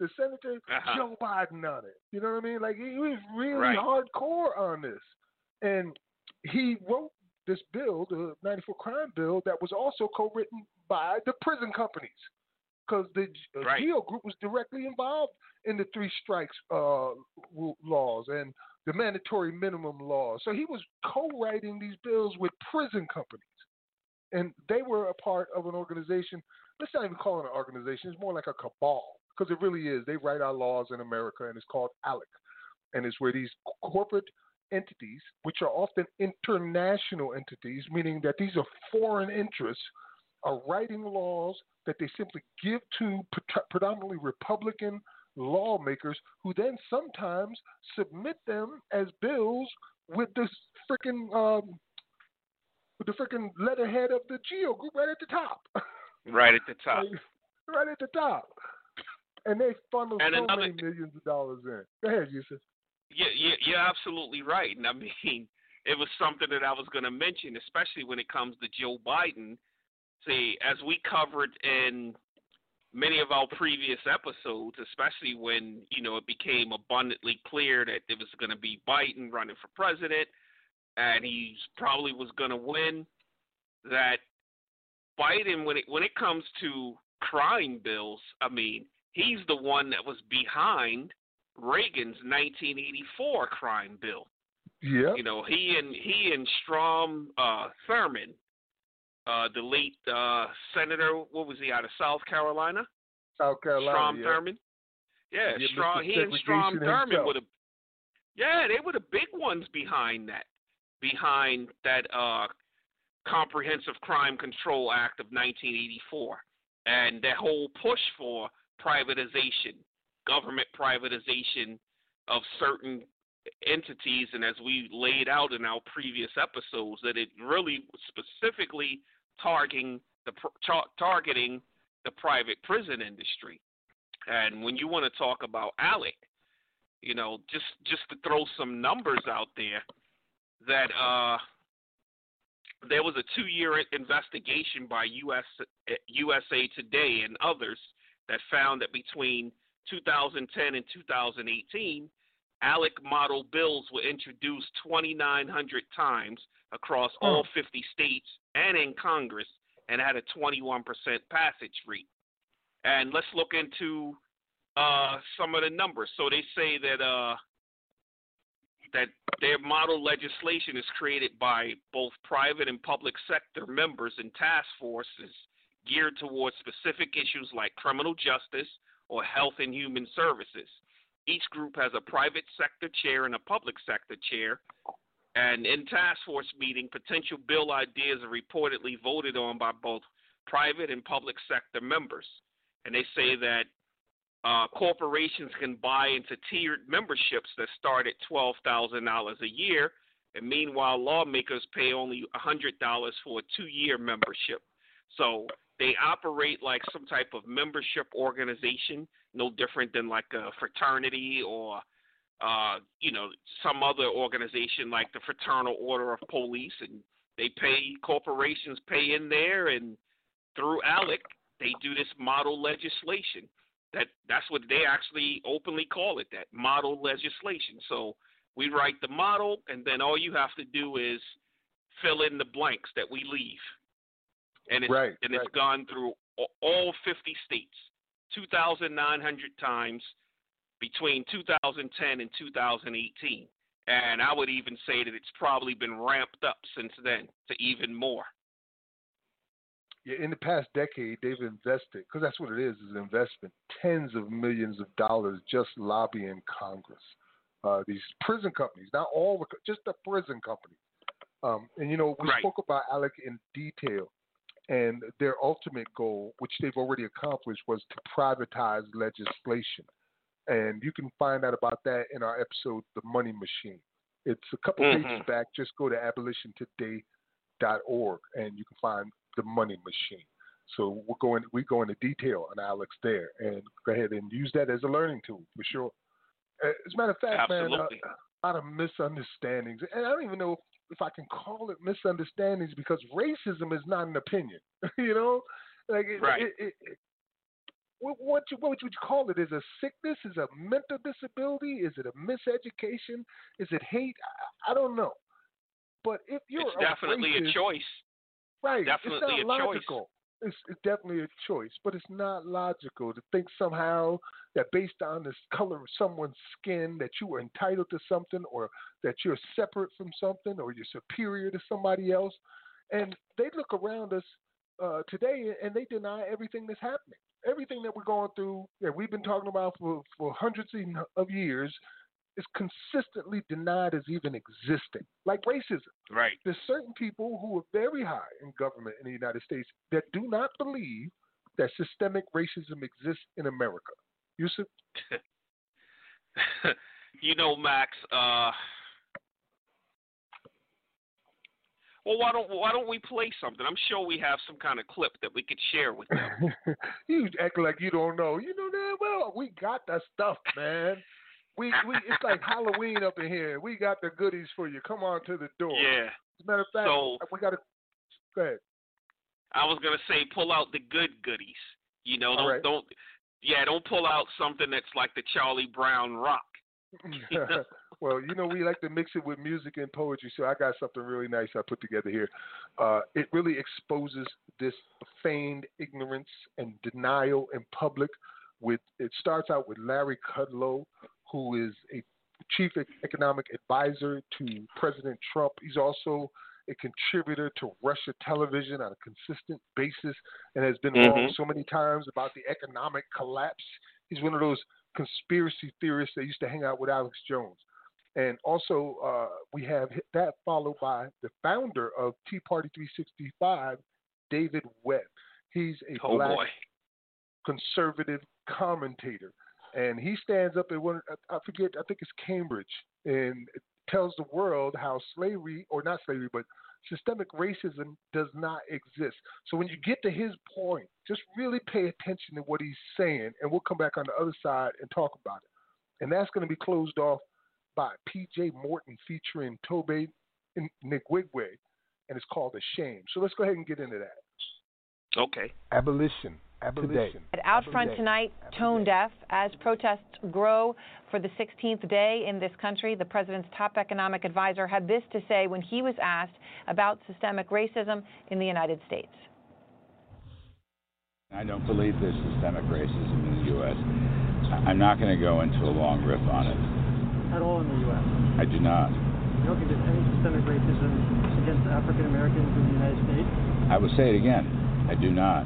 the senator uh-huh. Joe Biden on it. You know what I mean? Like, he was really right. hardcore on this. And he wrote this bill, the ninety-four crime bill, that was also co-written by the prison companies, because the right. Geo Group was directly involved in the three strikes uh, laws and the mandatory minimum laws. So he was co-writing these bills with prison companies. And they were a part of an organization. Let's not even call it an organization. It's more like a cabal, because it really is. They write our laws in America, and it's called ALEC. And it's where these corporate entities, which are often international entities, meaning that these are foreign interests, are writing laws that they simply give to predominantly Republican lawmakers, who then sometimes submit them as bills with this freaking um, with the freaking letterhead of the Geo Group right at the top. Right at the top. Right at the top. And they funnel and so another, many millions of dollars in. Go ahead, Yusuf. Yeah, yeah, you're absolutely right. And I mean, it was something that I was going to mention, especially when it comes to Joe Biden. See, as we covered in many of our previous episodes, especially when, you know, it became abundantly clear that it was going to be Biden running for president and he probably was going to win, that Biden, when it, when it comes to crime bills, I mean, he's the one that was behind Reagan's nineteen eighty-four crime bill. Yeah. You know, he and, he and Strom uh, Thurmond, Uh, the late uh, senator, what was he, out of South Carolina? South Carolina, Strom yeah. Thurmond. Yeah, yeah Strom, he and Strom Thurmond would have. Yeah, they were the big ones behind that, behind that uh, Comprehensive Crime Control Act of nineteen eighty-four, and that whole push for privatization, government privatization of certain entities. And as we laid out in our previous episodes, that it really was specifically targeting the tar- targeting the private prison industry. And when you want to talk about ALEC, you know, just just to throw some numbers out there, that uh, there was a two-year investigation by U S, U S A Today and others that found that between two thousand ten and two thousand eighteen, ALEC model bills were introduced twenty-nine hundred times across all fifty states and in Congress, and had a twenty-one percent passage rate. And let's look into uh, some of the numbers. So they say that uh, that their model legislation is created by both private and public sector members and task forces geared towards specific issues like criminal justice or health and human services. Each group has a private sector chair and a public sector chair, and in task force meeting, potential bill ideas are reportedly voted on by both private and public sector members. And they say that uh, corporations can buy into tiered memberships that start at twelve thousand dollars a year, and meanwhile, lawmakers pay only one hundred dollars for a two-year membership. So they operate like some type of membership organization, no different than like a fraternity or, uh, you know, some other organization like the Fraternal Order of Police. And they pay, corporations pay in there, and through ALEC, they do this model legislation. That That's what they actually openly call it, that model legislation. So we write the model, and then all you have to do is fill in the blanks that we leave. And it's, right, and it's right. gone through all fifty states, two thousand nine hundred times between two thousand ten and two thousand eighteen. And I would even say that it's probably been ramped up since then to even more. Yeah, in the past decade, they've invested, because that's what it is, is investment, tens of millions of dollars just lobbying Congress. Uh, these prison companies, not all, the, just the prison companies. Um, and, you know, we right. spoke about ALEC in detail. And their ultimate goal, which they've already accomplished, was to privatize legislation. And you can find out about that in our episode, The Money Machine. It's a couple mm-hmm. pages back. Just go to abolition today A L E C dot org, and you can find the money machine. So we're going, we go into detail on A L E C there, and go ahead and use that as a learning tool for sure. As a matter of fact, Absolutely. man, a, a lot of misunderstandings, and I don't even know if I can call it misunderstandings, because racism is not an opinion, you know, like it, right. it, it, it, what, what, you, what would you call it? Is it a sickness? Is it a mental disability? Is it a miseducation? Is it hate? I, I don't know. But if you're it's definitely a, racist, a choice, right? Definitely it's not a logical. Choice. It's, it's definitely a choice, but it's not logical to think somehow that based on the color of someone's skin that you are entitled to something, or that you're separate from something, or you're superior to somebody else. And they look around us uh, today, and they deny everything that's happening, everything that we're going through that we've been talking about for, for hundreds of years. Is consistently denied as even existing, like racism. Right. There's certain people who are very high in government in the United States that do not believe that systemic racism exists in America. Yusuf? You know, Max. Uh, well, why don't why don't we play something? I'm sure we have some kind of clip that we could share with them. You act like you don't know. You know damn well we got that stuff, man. We we it's like Halloween up in here. We got the goodies for you. Come on to the door. Yeah. As a matter of fact, so, we got to go ahead. I was gonna say, pull out the good goodies. You know, don't right. don't yeah, don't pull out something that's like the Charlie Brown rock. You know? Well, you know, we like to mix it with music and poetry, so I got something really nice I put together here. Uh, it really exposes this feigned ignorance and denial in public. With it starts out with Larry Kudlow, who is a chief economic advisor to President Trump. He's also a contributor to Russia television on a consistent basis and has been mm-hmm. wrong so many times about the economic collapse. He's one of those conspiracy theorists that used to hang out with Alex Jones. And also uh, we have that followed by the founder of Tea Party three sixty-five, David Webb. He's a oh, black boy. conservative commentator. And he stands up at one, I forget, I think it's Cambridge, and tells the world how slavery, or not slavery, but systemic racism does not exist. So when you get to his point, just really pay attention to what he's saying, and we'll come back on the other side and talk about it. And that's going to be closed off by P J Morton featuring Tobe Nwigwe, and it's called A Shame. So let's go ahead and get into that. Okay. Abolition. Abolition. At Out Front tonight, tone deaf as protests grow for the sixteenth day in this country. The president's top economic advisor had this to say when he was asked about systemic racism in the United States. I don't believe there's systemic racism in the U S. I'm not going to go into a long riff on it. At all in the U S? I do not. You don't think there's any systemic racism against African Americans in the United States? I would say it again. I do not.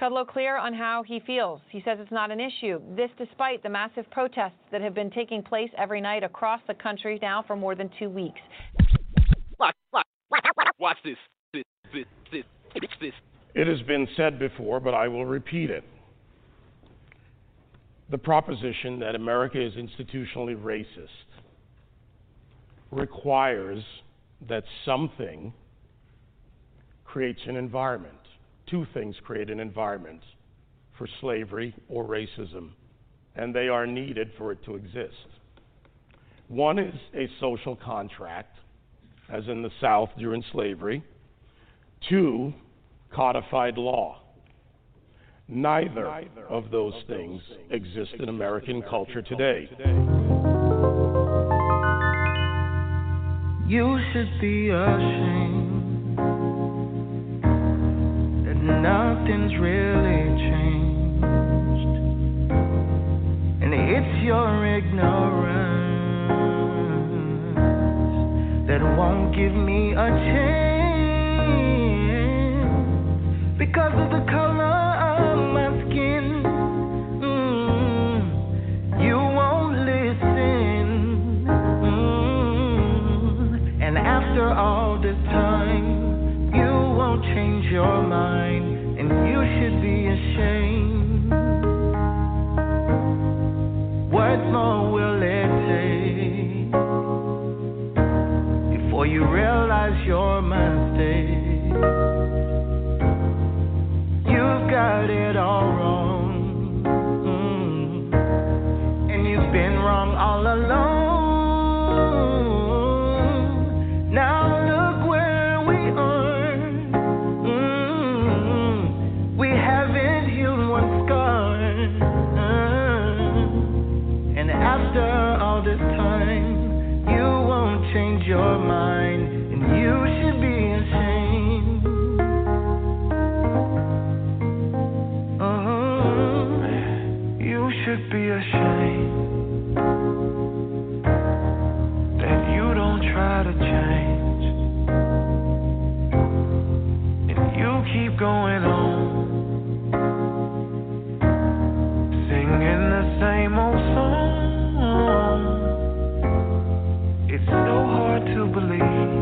Kudlow clear on how he feels. He says it's not an issue. This despite the massive protests that have been taking place every night across the country now for more than two weeks. Watch, watch, watch this. This, this, this, this. It has been said before, but I will repeat it. The proposition that America is institutionally racist requires that something creates an environment. Two things create an environment for slavery or racism, and they are needed for it to exist. One is a social contract, as in the South during slavery. Two, codified law. Neither, Neither of those of things, those things exist, exist in American, American culture, culture today. today. You should be ashamed. Nothing's really changed, and it's your ignorance that won't give me a chance because of the color of my skin. Mm, you won't listen, mm, and after all this time, don't change your mind, and you should be ashamed. What more will it take before you realize change your mind, and you should be insane. Uh-huh. You should be ashamed that you don't try to change, and you keep going on, singing the same old song. It's so hard to believe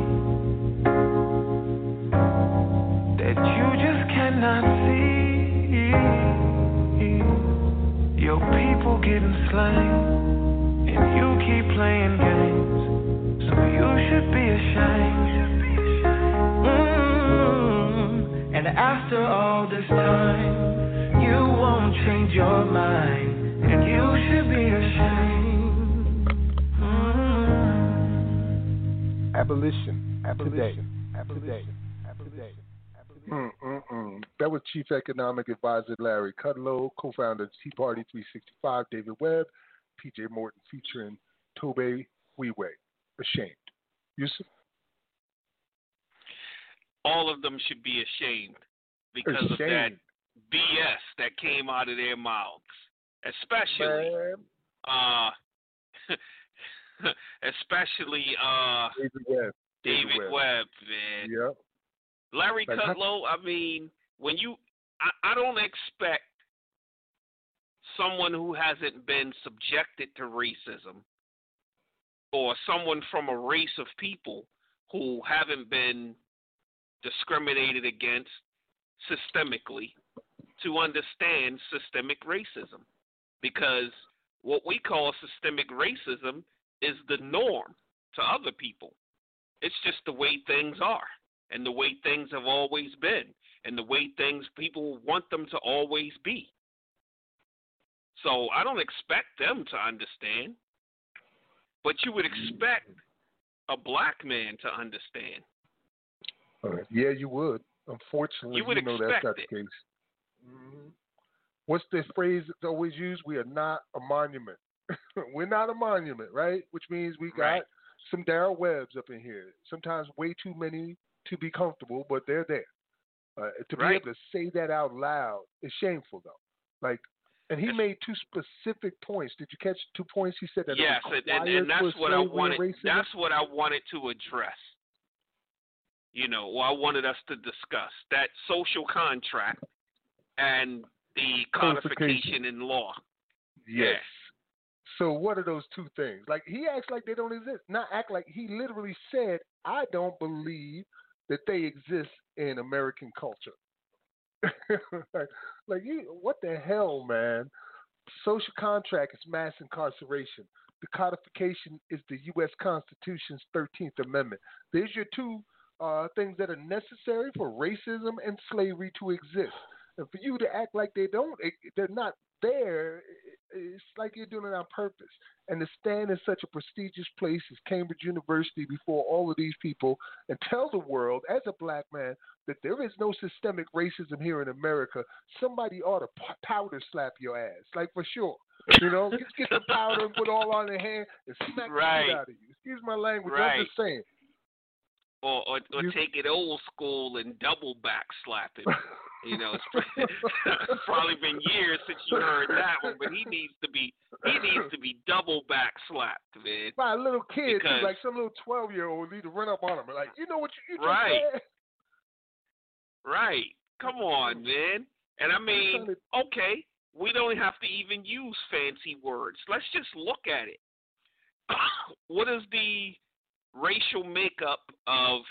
that you just cannot see your people getting slain, and you keep playing games, so you should be ashamed. Mm-hmm. And after all this time, you won't change your mind, and you should be ashamed. Abolition, abolition, abolition, abolition, abolition. That was Chief Economic Advisor Larry Kudlow, co-founder of Tea Party three sixty-five, David Webb, P J Morton featuring Tobe Nwigwe. Ashamed. Yusuf? All of them should be ashamed because ashamed. of that B S that came out of their mouths, especially. Man. Uh, Especially uh, David Webb, David, David Webb. Webb, man. Yep. Larry like, Kudlow. I mean, when you, I, I don't expect someone who hasn't been subjected to racism, or someone from a race of people who haven't been discriminated against systemically, to understand systemic racism, because what we call systemic racism is the norm to other people. It's just the way things are, and the way things have always been, and the way things people want them to always be. So I don't expect them to understand, but you would expect a black man to understand. Uh, yeah, you would. Unfortunately, you, would you know that's not it. the case. Mm-hmm. What's the phrase that's always used? We are not a monument. We're not a monument, right? Which means we got right. some Darryl Webbs up in here. Sometimes way too many to be comfortable, but they're there. Uh, to right. be able to say that out loud is shameful, though. Like, and he made two specific points. Did you catch two points? He said that. Yes, and, and that's what I wanted. That's what I wanted to address. You know, well, I wanted us to discuss that social contract and the codification in law. Yes. yes. So what are those two things? Like, he acts like they don't exist. Not act like he literally said, I don't believe that they exist in American culture. like, like he, what the hell, man? Social contract is mass incarceration. The codification is the U S Constitution's thirteenth Amendment. There's your two uh, things that are necessary for racism and slavery to exist. And for you to act like they don't, they're not there, it's like you're doing it on purpose. And to stand in such a prestigious place as Cambridge University before all of these people and tell the world, as a black man, that there is no systemic racism here in America, somebody ought to powder slap your ass, like for sure. You know, just get the powder and put it all on your hand and smack right. the shit out of you. Excuse my language, right. I'm just saying. Or, or, or you, take it old school and double back slap it. You know, it's probably been years since you heard that one, but he needs to be he needs to be double back slapped, man. By a little kid, because, like some little twelve year old need to run up on him and like, you know what you, you just right, said? right? Come on, man. And I mean, okay, we don't have to even use fancy words. Let's just look at it. What is the racial makeup of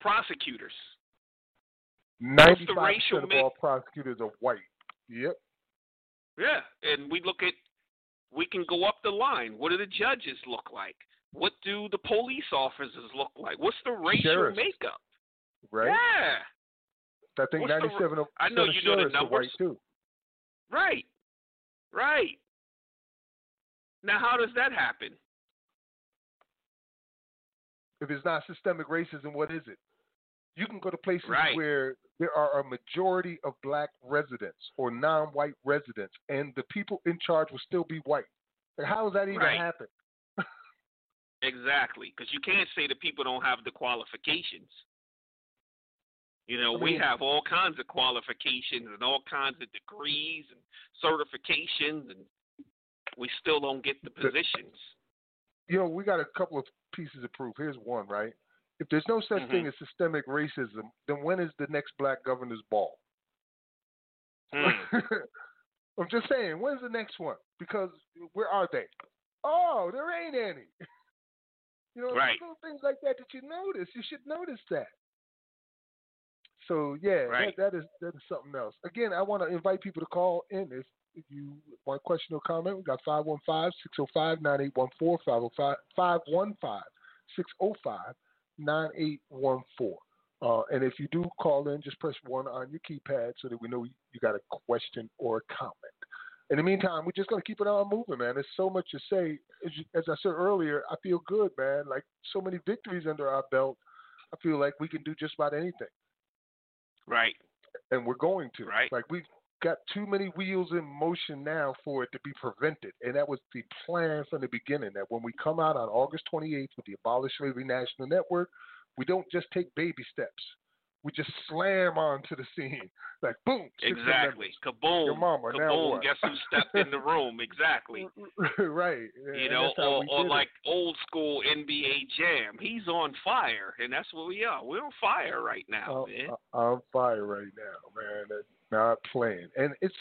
prosecutors? Ninety-five percent of make- all prosecutors are white. Yep. Yeah, and we look at, we can go up the line. What do the judges look like? What do the police officers look like? What's the racial sheriffs. makeup? Right. Yeah. I think What's ninety-seven. The, of, I know you know the numbers too. Right. Right. Now, how does that happen? If it's not systemic racism, what is it? You can go to places right. where there are a majority of black residents or non-white residents, and the people in charge will still be white. Like, how does that even right. happen? Exactly, because you can't say that people don't have the qualifications. You know, we have all kinds of qualifications and all kinds of degrees and certifications, and we still don't get the positions. You know, we got a couple of pieces of proof. Here's one, right? If there's no such mm-hmm. thing as systemic racism, then when is the next black governor's ball? Mm. I'm just saying, when's the next one? Because where are they? Oh, there ain't any. You know, right. Little things like that that you notice. You should notice that. So, yeah, right. that, that is that is something else. Again, I want to invite people to call in if, if you want a question or comment. We got five one five, six zero five, nine eight one four, five one five, six zero five, nine eight one four. Uh, and if you do call in, just press one on your keypad so that we know you got a question or a comment. In the meantime, we're just going to keep it on moving, man. There's so much to say. As, you, as I said earlier, I feel good, man. Like, so many victories under our belt, I feel like we can do just about anything. Right. And we're going to. Right. Like, we've got too many wheels in motion now for it to be prevented. And that was the plan from the beginning, that when we come out on August twenty-eighth with the Abolish Slavery National Network, we don't just take baby steps. We just slam onto the scene. Like, boom. Exactly. Kaboom. Your mama, kaboom. Now what? Guess who stepped in the room? Exactly. Right. Yeah, you know, or, or like it. Old school N B A Jam. He's on fire, and that's what we are. We're on fire right now, I'm, man. I'm fire right now, man. Not playing. And it's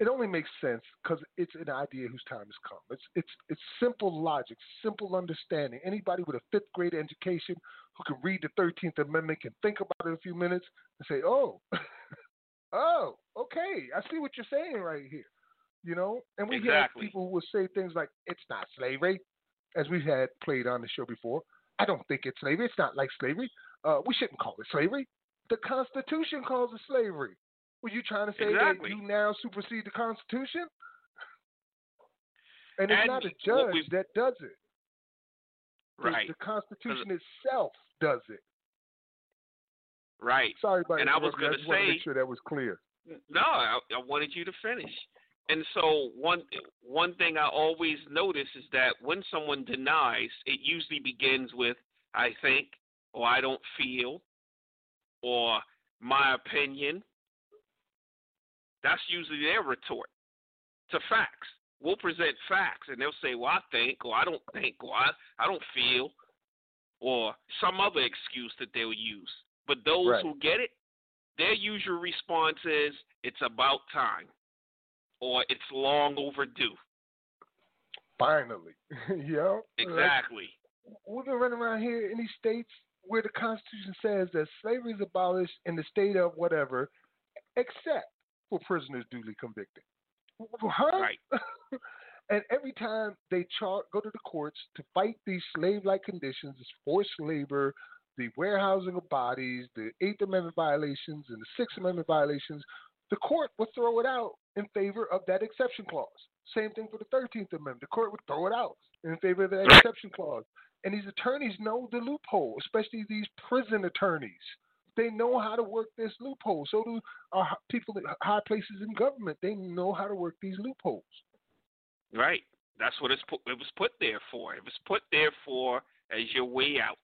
it only makes sense because it's an idea whose time has come. It's, it's, it's simple logic, simple understanding. Anybody with a fifth-grade education who can read the thirteenth Amendment can think about it a few minutes and say, oh, oh, okay, I see what you're saying right here, you know? And we exactly. have people who will say things like, it's not slavery, as we had played on the show before. I don't think it's slavery. It's not like slavery. Uh, we shouldn't call it slavery. The Constitution calls it slavery. Were you trying to say exactly. that you now supersede the Constitution? And it's and not a judge that does it. Right. The Constitution itself does it. Right. Sorry about that. And I was going to say, make sure that was clear. No, I, I wanted you to finish. And so one one thing I always notice is that when someone denies, it usually begins with I think, or I don't feel, or my opinion. That's usually their retort to facts. We'll present facts, and they'll say, well, I think, or I don't think, or I, I don't feel, or some other excuse that they'll use. But those right. who get it, their usual response is, it's about time, or it's long overdue. Finally. Yeah. Exactly. Like, we've been running around here in these states where the Constitution says that slavery is abolished in the state of whatever, except for prisoners duly convicted. Huh? Right. And every time they char- go to the courts to fight these slave-like conditions, forced labor, the warehousing of bodies, the Eighth Amendment violations, and the Sixth Amendment violations, the court would throw it out in favor of that exception clause. Same thing for the thirteenth Amendment. The court would throw it out in favor of that exception clause. And these attorneys know the loophole, especially these prison attorneys. They know how to work this loophole. So do uh, people at high places in government. They know how to work these loopholes. Right. That's what it's put, it was put there for. It was put there for as your way out.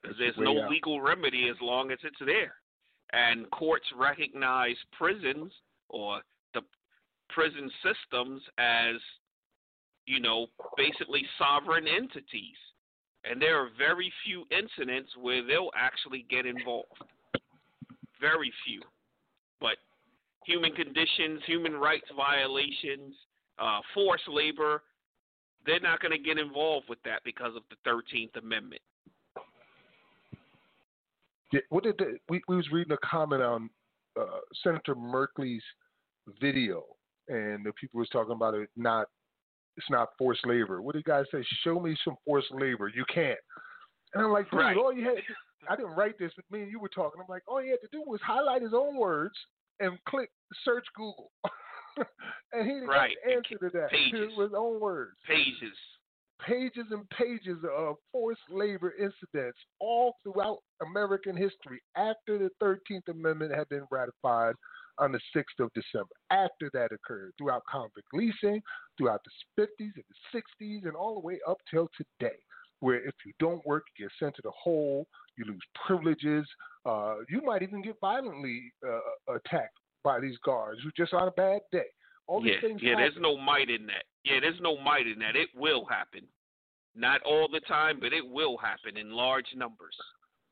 Because there's no out. legal remedy as long as it's there. And courts recognize prisons or the prison systems as, you know, basically sovereign entities. And there are very few incidents where they'll actually get involved. Very few. But human conditions, human rights violations, uh, forced labor, they're not going to get involved with that because of the thirteenth Amendment. Yeah, what did the, we, we was reading a comment on uh, Senator Merkley's video, and the people was talking about it not it's not forced labor. What do you guys say? Show me some forced labor. You can't. And I'm like, dude, right. all you had to, I didn't write this, but me and you were talking. I'm like, all he had to do was highlight his own words and click search Google. And he didn't right. get an answer to that. Pages. His own words. Pages. Pages and pages of forced labor incidents all throughout American history after the thirteenth Amendment had been ratified. on the sixth of December. After that occurred, throughout convict leasing, throughout the fifties and the sixties, and all the way up till today, where if you don't work, you get sent to the hole, you lose privileges, uh, you might even get violently uh, attacked by these guards who just on a bad day. All these yeah, things yeah happen. There's no might in that. Yeah, there's no might in that. It will happen. Not all the time, but it will happen in large numbers.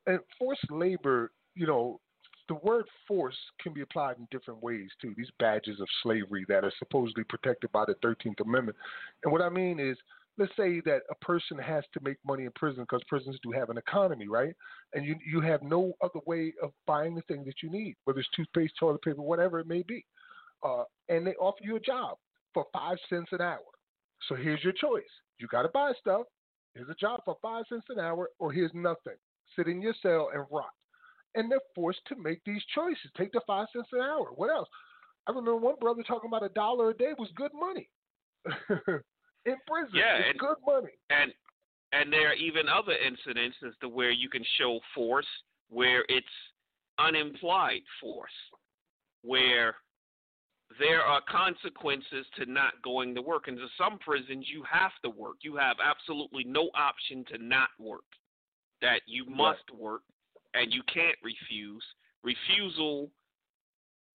And forced labor, you know, the word force can be applied in different ways, too. These badges of slavery that are supposedly protected by the thirteenth amendment. And what I mean is, let's say that a person has to make money in prison because prisons do have an economy, right? And you you have no other way of buying the thing that you need, whether it's toothpaste, toilet paper, whatever it may be. Uh, and they offer you a job for five cents an hour. So here's your choice. You got to buy stuff. Here's a job for five cents an hour, or here's nothing. Sit in your cell and rot. And they're forced to make these choices. Take the five cents an hour. What else? I remember one brother talking about a dollar a day was good money. In prison, yeah, it's and, good money. And and there are even other incidents as to where you can show force, where it's unimplied force, where there are consequences to not going to work. And to some prisons, you have to work. You have absolutely no option to not work, that you must right. work, and you can't refuse. Refusal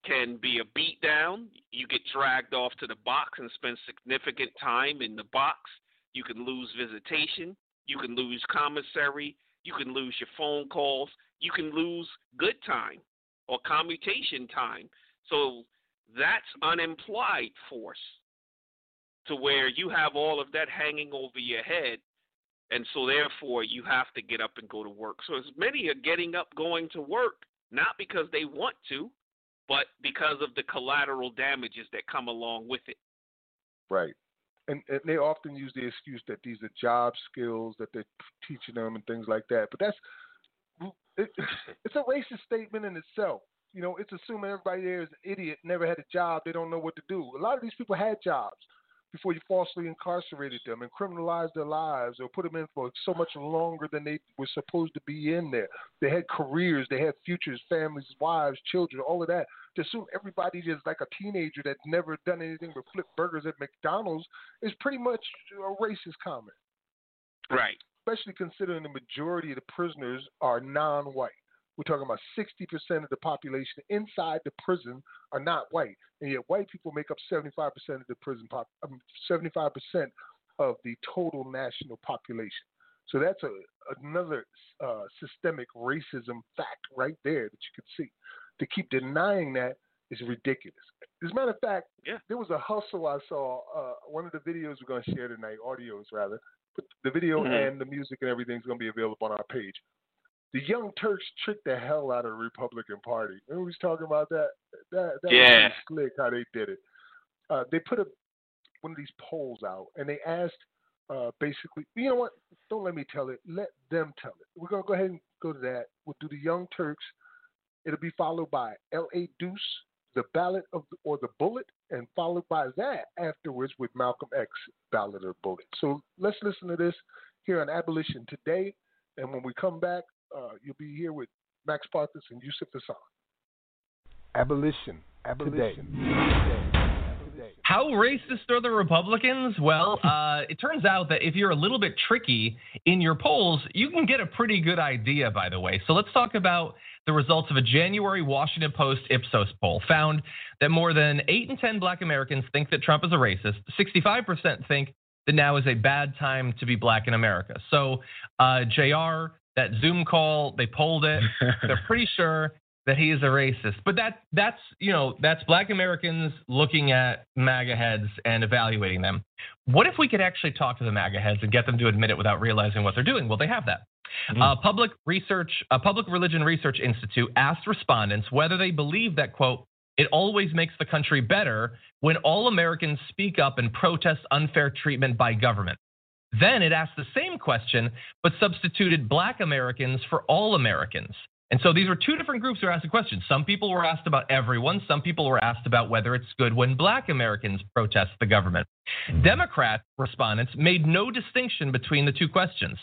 can be a beat down. You get dragged off to the box and spend significant time in the box. You can lose visitation. You can lose commissary. You can lose your phone calls. You can lose good time or commutation time. So that's unimplied force, to where you have all of that hanging over your head, and so therefore you have to get up and go to work. So as many are getting up, going to work, not because they want to, but because of the collateral damages that come along with it. Right. And, and they often use the excuse that these are job skills that they're teaching them and things like that. But that's it, it's a racist statement in itself. You know, it's assuming everybody there is an idiot, never had a job, they don't know what to do. A lot of these people had jobs before you falsely incarcerated them and criminalized their lives or put them in for so much longer than they were supposed to be in there. They had careers, they had futures, families, wives, children, all of that. To assume everybody's just like a teenager that's never done anything but flip burgers at McDonald's is pretty much a racist comment. Right. Especially considering the majority of the prisoners are non-white. We're talking about sixty percent of the population inside the prison are not white, and yet white people make up seventy-five percent of the prison pop, um, seventy-five percent of the total national population. So that's a, another uh, systemic racism fact right there that you can see. To keep denying that is ridiculous. As a matter of fact, yeah. there was a hustle I saw. Uh, one of the videos we're going to share tonight, audios rather, but the video mm-hmm. and the music and everything is going to be available on our page. The Young Turks tricked the hell out of the Republican Party. Remember we was talking about that? That, that yeah. was slick how they did it. Uh, they put a, one of these polls out, and they asked uh, basically, you know what? Don't let me tell it. Let them tell it. We're going to go ahead and go to that. We'll do the Young Turks. It'll be followed by L A. Deuce, the ballot of the, or the bullet, and followed by that afterwards with Malcolm X, ballot or bullet. So let's listen to this here on Abolition Today, and when we come back, Uh, you'll be here with Max Parthas and Yusuf Hassan. Abolition. Abolition. Today. How racist are the Republicans? Well, uh, it turns out that if you're a little bit tricky in your polls, you can get a pretty good idea, by the way. So let's talk about the results of a January Washington Post Ipsos poll found that more than eight in ten Black Americans think that Trump is a racist. sixty-five percent think that now is a bad time to be Black in America. So uh, J R, that Zoom call, they polled it. They're pretty sure that he is a racist. But that that's, you know, that's Black Americans looking at MAGA heads and evaluating them. What if we could actually talk to the MAGA heads and get them to admit it without realizing what they're doing? Well, they have that. Mm-hmm. Uh, public research, a Public Religion Research Institute asked respondents whether they believe that, quote, it always makes the country better when all Americans speak up and protest unfair treatment by government. Then it asked the same question, but substituted Black Americans for all Americans. And so these were two different groups who were asked the question. Some people were asked about everyone. Some people were asked about whether it's good when Black Americans protest the government. Democrat respondents made no distinction between the two questions.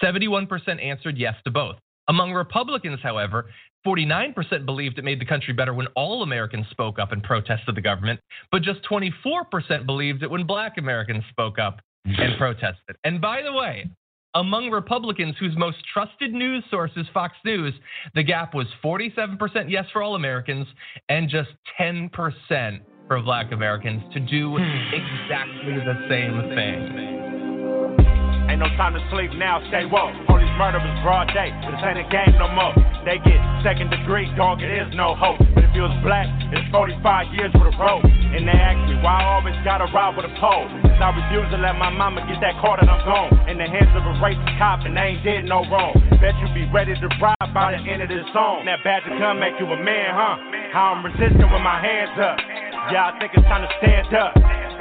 seventy-one percent answered yes to both. Among Republicans, however, forty-nine percent believed it made the country better when all Americans spoke up and protested the government, but just twenty-four percent believed it when Black Americans spoke up and protested. And by the way, among Republicans whose most trusted news source is Fox News, the gap was forty-seven percent yes for all Americans and just ten percent for Black Americans to do exactly the same thing. Ain't no time to sleep now, stay woke. All these murder was broad day, this ain't a game no more. They get second degree, dog, it is no hope. But if you was Black, it's forty-five years with a rope. And they ask me why I always gotta ride with a pole. Cause I refuse to let my mama get that card and I'm gone. In the hands of a racist cop and they ain't did no wrong. Bet you be ready to ride by the end of this song. That badge will come make you a man, huh? How I'm resisting with my hands up. Y'all think it's time to stand up.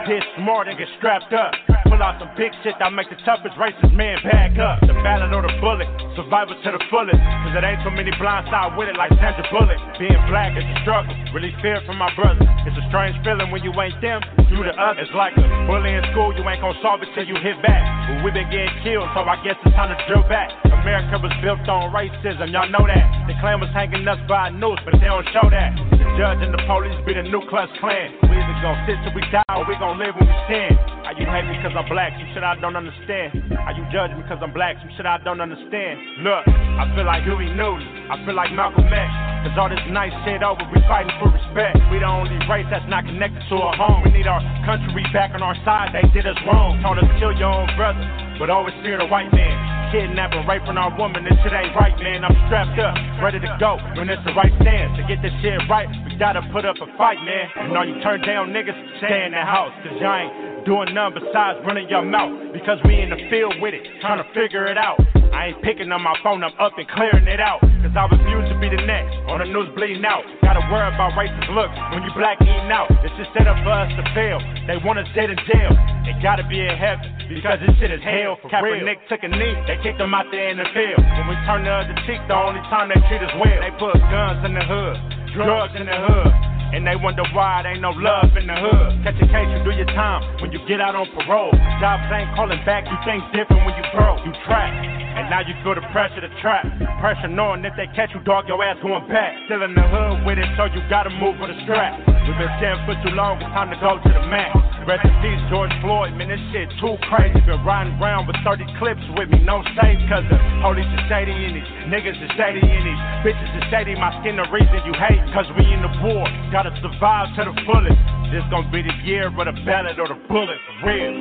Get smart and get strapped up. Pull out some big shit that make the toughest racist man back up. The battle or the bullet, survival to the fullest. Cause it ain't so many blindside with it like Sandra Bullock. Being Black is a struggle, really fear from my brother. It's a strange feeling when you ain't them, you the other. It's like a bully in school, you ain't gon' solve it till you hit back. But we been getting killed, so I guess it's time to drill back. America was built on racism, y'all know that. They claim was hanging us by a noose, but they don't show that. The judge and the police be the Ku Klux Klan. We either gon' sit till we die or we gon' live when we stand. Are you hate me cause I'm Black, some shit I don't understand. Are you judging me cause I'm Black, some shit I don't understand. Look, I feel like Huey Newton, I feel like Malcolm X. Cause all this nice shit over, we fighting for respect. We the only race that's not connected to a home. We need our country back on our side, they did us wrong. Told us kill your own brother, but always fear the white man. Kidnapping, raping our woman, this shit ain't right, man. I'm strapped up, ready to go, when it's the right stance. To get this shit right, we gotta put up a fight, man. And all you turn down niggas, stay in the house. Cause y'all ain't doing none besides running your mouth. Because we in the field with it, trying to figure it out. I ain't picking on my phone, I'm up and clearing it out. Cause I refuse to be the next on the news bleeding out. Gotta worry about racist looks when you Black eating out. It's just set up for us to fail. They want us dead in jail. It gotta be in heaven because this shit is hell for real. Kaepernick took a knee, they kicked him out there in the field. When we turn the other cheek, the only time they treat us well. They put guns in the hood, drugs in the hood. And they wonder why there ain't no love in the hood. Catch a case, you do your time when you get out on parole. Jobs ain't calling back, you think different when you broke. You trapped, and now you feel the pressure to trap. Pressure knowing if they catch you, dog, your ass going back. Still in the hood with it, so you gotta move with a strap. We've been standing for too long, it's time to go to the mat. Rest in peace, George Floyd, man, this shit too crazy. Been riding around with thirty clips with me, no safe. Cause the police is shady in these, niggas is shady in these, bitches is shady. My skin the reason you hate, cause we in the war. Got to survive to the fullest. This gonna be the year of the ballot or the bullet, for real.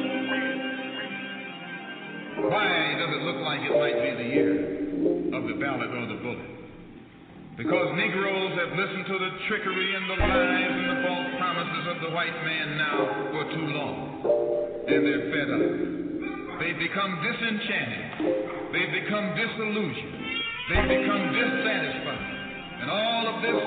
Why does it look like it might be the year of the ballot or the bullet? Because Negroes have listened to the trickery and the lies and the false promises of the white man now for too long. And they're fed up. They've become disenchanted. They've become disillusioned. They've become dissatisfied. And all of this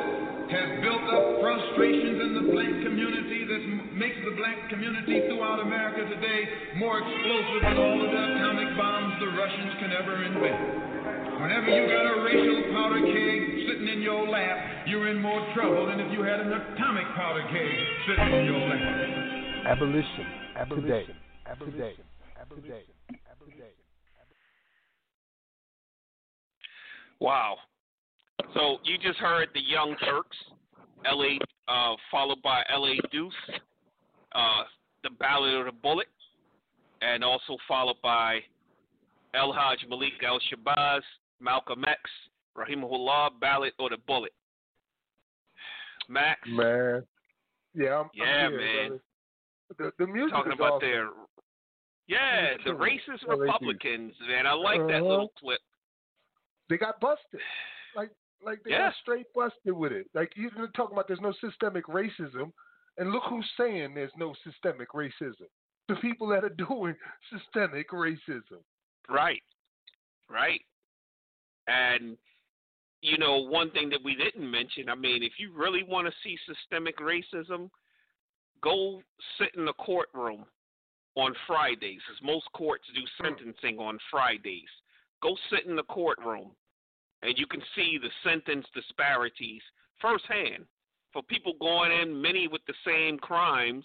has built up frustrations in the Black community that m- makes the Black community throughout America today more explosive than all of the atomic bombs the Russians can ever invent. Whenever you got a racial powder keg sitting in your lap, you're in more trouble than if you had an atomic powder keg sitting in your lap. Abolition, abolition, abolition, abolition, abolition. Wow. So you just heard the Young Turks, L A Uh, followed by L A. Deuce, uh, the Ballad of the Bullet, and also followed by El Haj Malik El Shabazz, Malcolm X, Rahimahullah, Ballad or the Bullet. Max, man, yeah, I'm, yeah, I'm here, man. The, the music talking about awesome. Their, yeah, the racist Republicans, man. I like uh-huh. that little clip. They got busted. Like, like they yeah. got straight busted with it. Like, you're talking about there's no systemic racism, and look who's saying there's no systemic racism. The people that are doing systemic racism. Right, right. And, you know, one thing that we didn't mention, I mean, if you really want to see systemic racism, go sit in the courtroom on Fridays, because most courts do sentencing on Fridays. Go sit in the courtroom. And you can see the sentence disparities firsthand for people going in, many with the same crimes,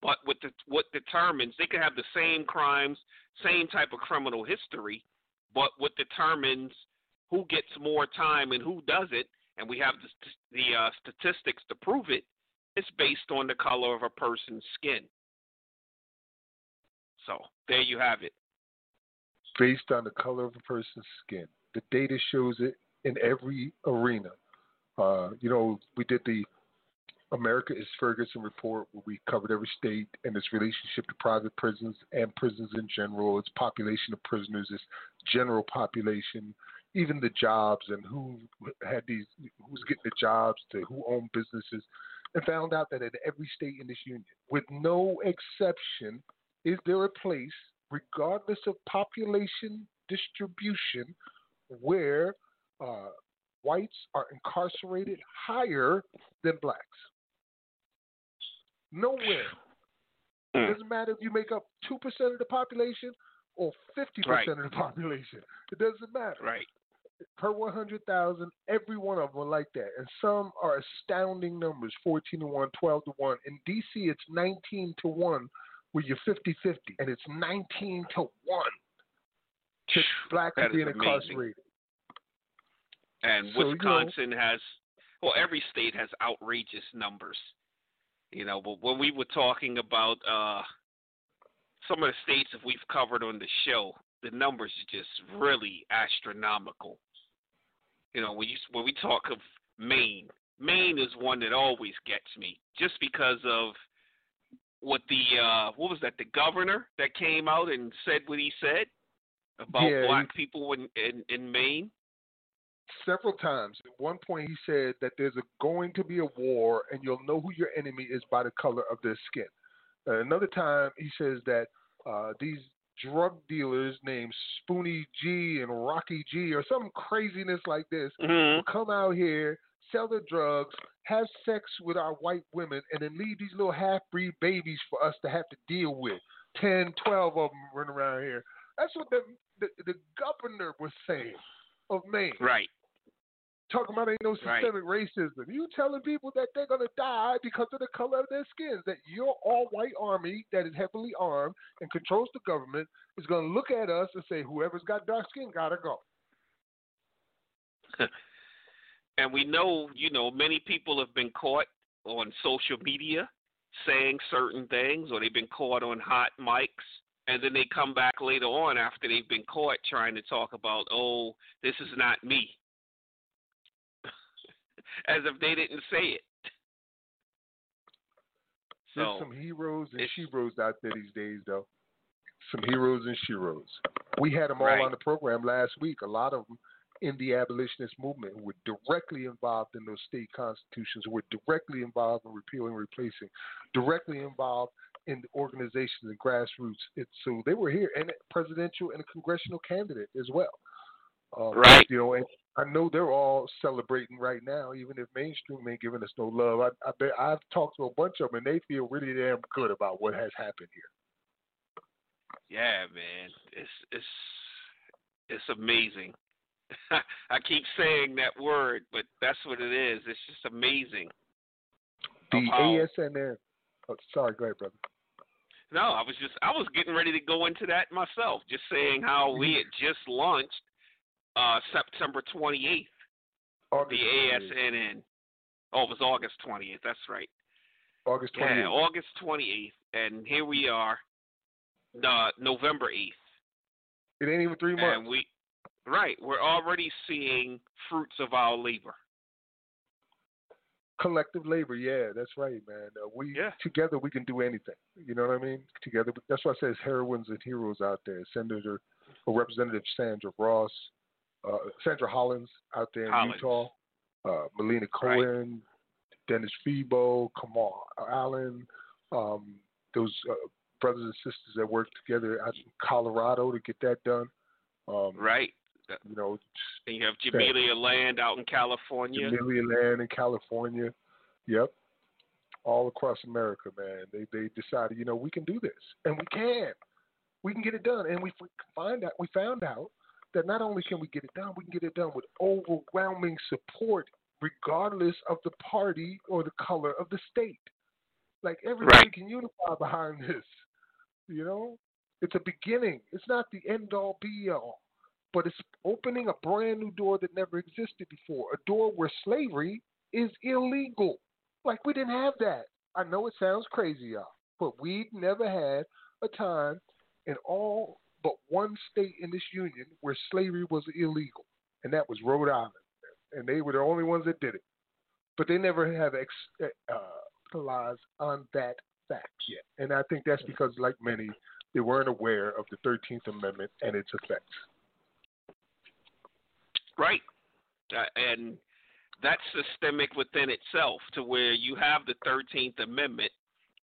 but with the, what determines they could have the same crimes, same type of criminal history, but what determines who gets more time and who doesn't, and we have the, the uh, statistics to prove it, it's based on the color of a person's skin. So there you have it. Based on the color of a person's skin. The data shows it in every arena. Uh, you know, we did the America is Ferguson report where we covered every state and its relationship to private prisons and prisons in general, its population of prisoners, its general population, even the jobs and who had these, who was getting the jobs, to who owned businesses, and found out that in every state in this union, with no exception, is there a place, regardless of population distribution, where uh, whites are incarcerated higher than blacks. Nowhere. Mm. It doesn't matter if you make up two percent of the population or fifty percent right. of the population. It doesn't matter. Right. Per one hundred thousand, every one of them are like that. And some are astounding numbers, fourteen to one, twelve to one. In D C, it's nineteen to one. Where you're fifty-fifty, and it's nineteen to one to blacks being incarcerated. And so, Wisconsin you know, has, well, every state has outrageous numbers. You know, but when we were talking about uh, some of the states that we've covered on the show, the numbers are just really astronomical. You know, when, you, when we talk of Maine, Maine is one that always gets me just because of What the uh, what was that? The governor that came out and said what he said about yeah, black he, people in, in in Maine. Several times. At one point, he said that there's a, going to be a war, and you'll know who your enemy is by the color of their skin. And another time, he says that uh, these drug dealers named Spoonie G and Rocky G or some craziness like this mm-hmm. will come out here, sell their drugs, have sex with our white women, and then leave these little half-breed babies for us to have to deal with. Ten, twelve of them running around here. That's what the the, the governor was saying of Maine. Right. Talking about ain't no systemic right. racism. You telling people that they're going to die because of the color of their skins, that your all-white army that is heavily armed and controls the government is going to look at us and say, whoever's got dark skin got to go. And we know, you know, many people have been caught on social media saying certain things, or they've been caught on hot mics, and then they come back later on after they've been caught trying to talk about, oh, this is not me. As if they didn't say it. So, there's some heroes and sheroes out there these days, though. Some heroes and sheroes. We had them all right. on the program last week, a lot of them. In the abolitionist movement, who were directly involved in those state constitutions, who were directly involved in repealing and replacing, directly involved in the organizations and grassroots. It, so they were here, and a presidential and a congressional candidate as well. Um, right. You know, and I know they're all celebrating right now, even if mainstream ain't giving us no love. I, I bet I've talked to a bunch of them, and they feel really damn good about what has happened here. Yeah, man, it's it's it's amazing. I keep saying that word, but that's what it is. It's just amazing. The how... A S N M. Oh, sorry, go ahead, brother. No, I was just I was getting ready to go into that myself. Just saying how we had just launched uh, September twenty-eighth. August the A S N N. twentieth. Oh, it was August twentieth. That's right. August twentieth. Yeah, August twenty-eighth, and here we are, uh, November eighth. It ain't even three months. And we. Right, we're already seeing fruits of our labor. Collective labor, yeah, that's right, man. Uh, we yeah. Together we can do anything, you know what I mean? Together, that's why I say it's heroines and heroes out there. Senator or Representative Sandra Ross, uh, Sandra Hollins out there in Hollins. Utah, uh, Melina Cohen, right. Dennis Febo, Kamal Allen, um, those uh, brothers and sisters that work together out in Colorado to get that done. Um, right. You know, and you have Jamelia Land out in California. Jamelia Land in California. Yep. All across America, man. They they decided, you know, we can do this. And we can. We can get it done. And we find out, we found out that not only can we get it done, we can get it done with overwhelming support regardless of the party or the color of the state. Like everybody right. can unify behind this. You know? It's a beginning. It's not the end all be all. but it's opening a brand new door that never existed before, a door where slavery is illegal. Like, we didn't have that. I know it sounds crazy, y'all, but we'd never had a time in all but one state in this union where slavery was illegal, and that was Rhode Island, and they were the only ones that did it. But they never have ex- uh, capitalized on that fact yet, and I think that's because, like many, they weren't aware of the thirteenth Amendment and its effects. Right. Uh, and that's systemic within itself, to where you have the thirteenth Amendment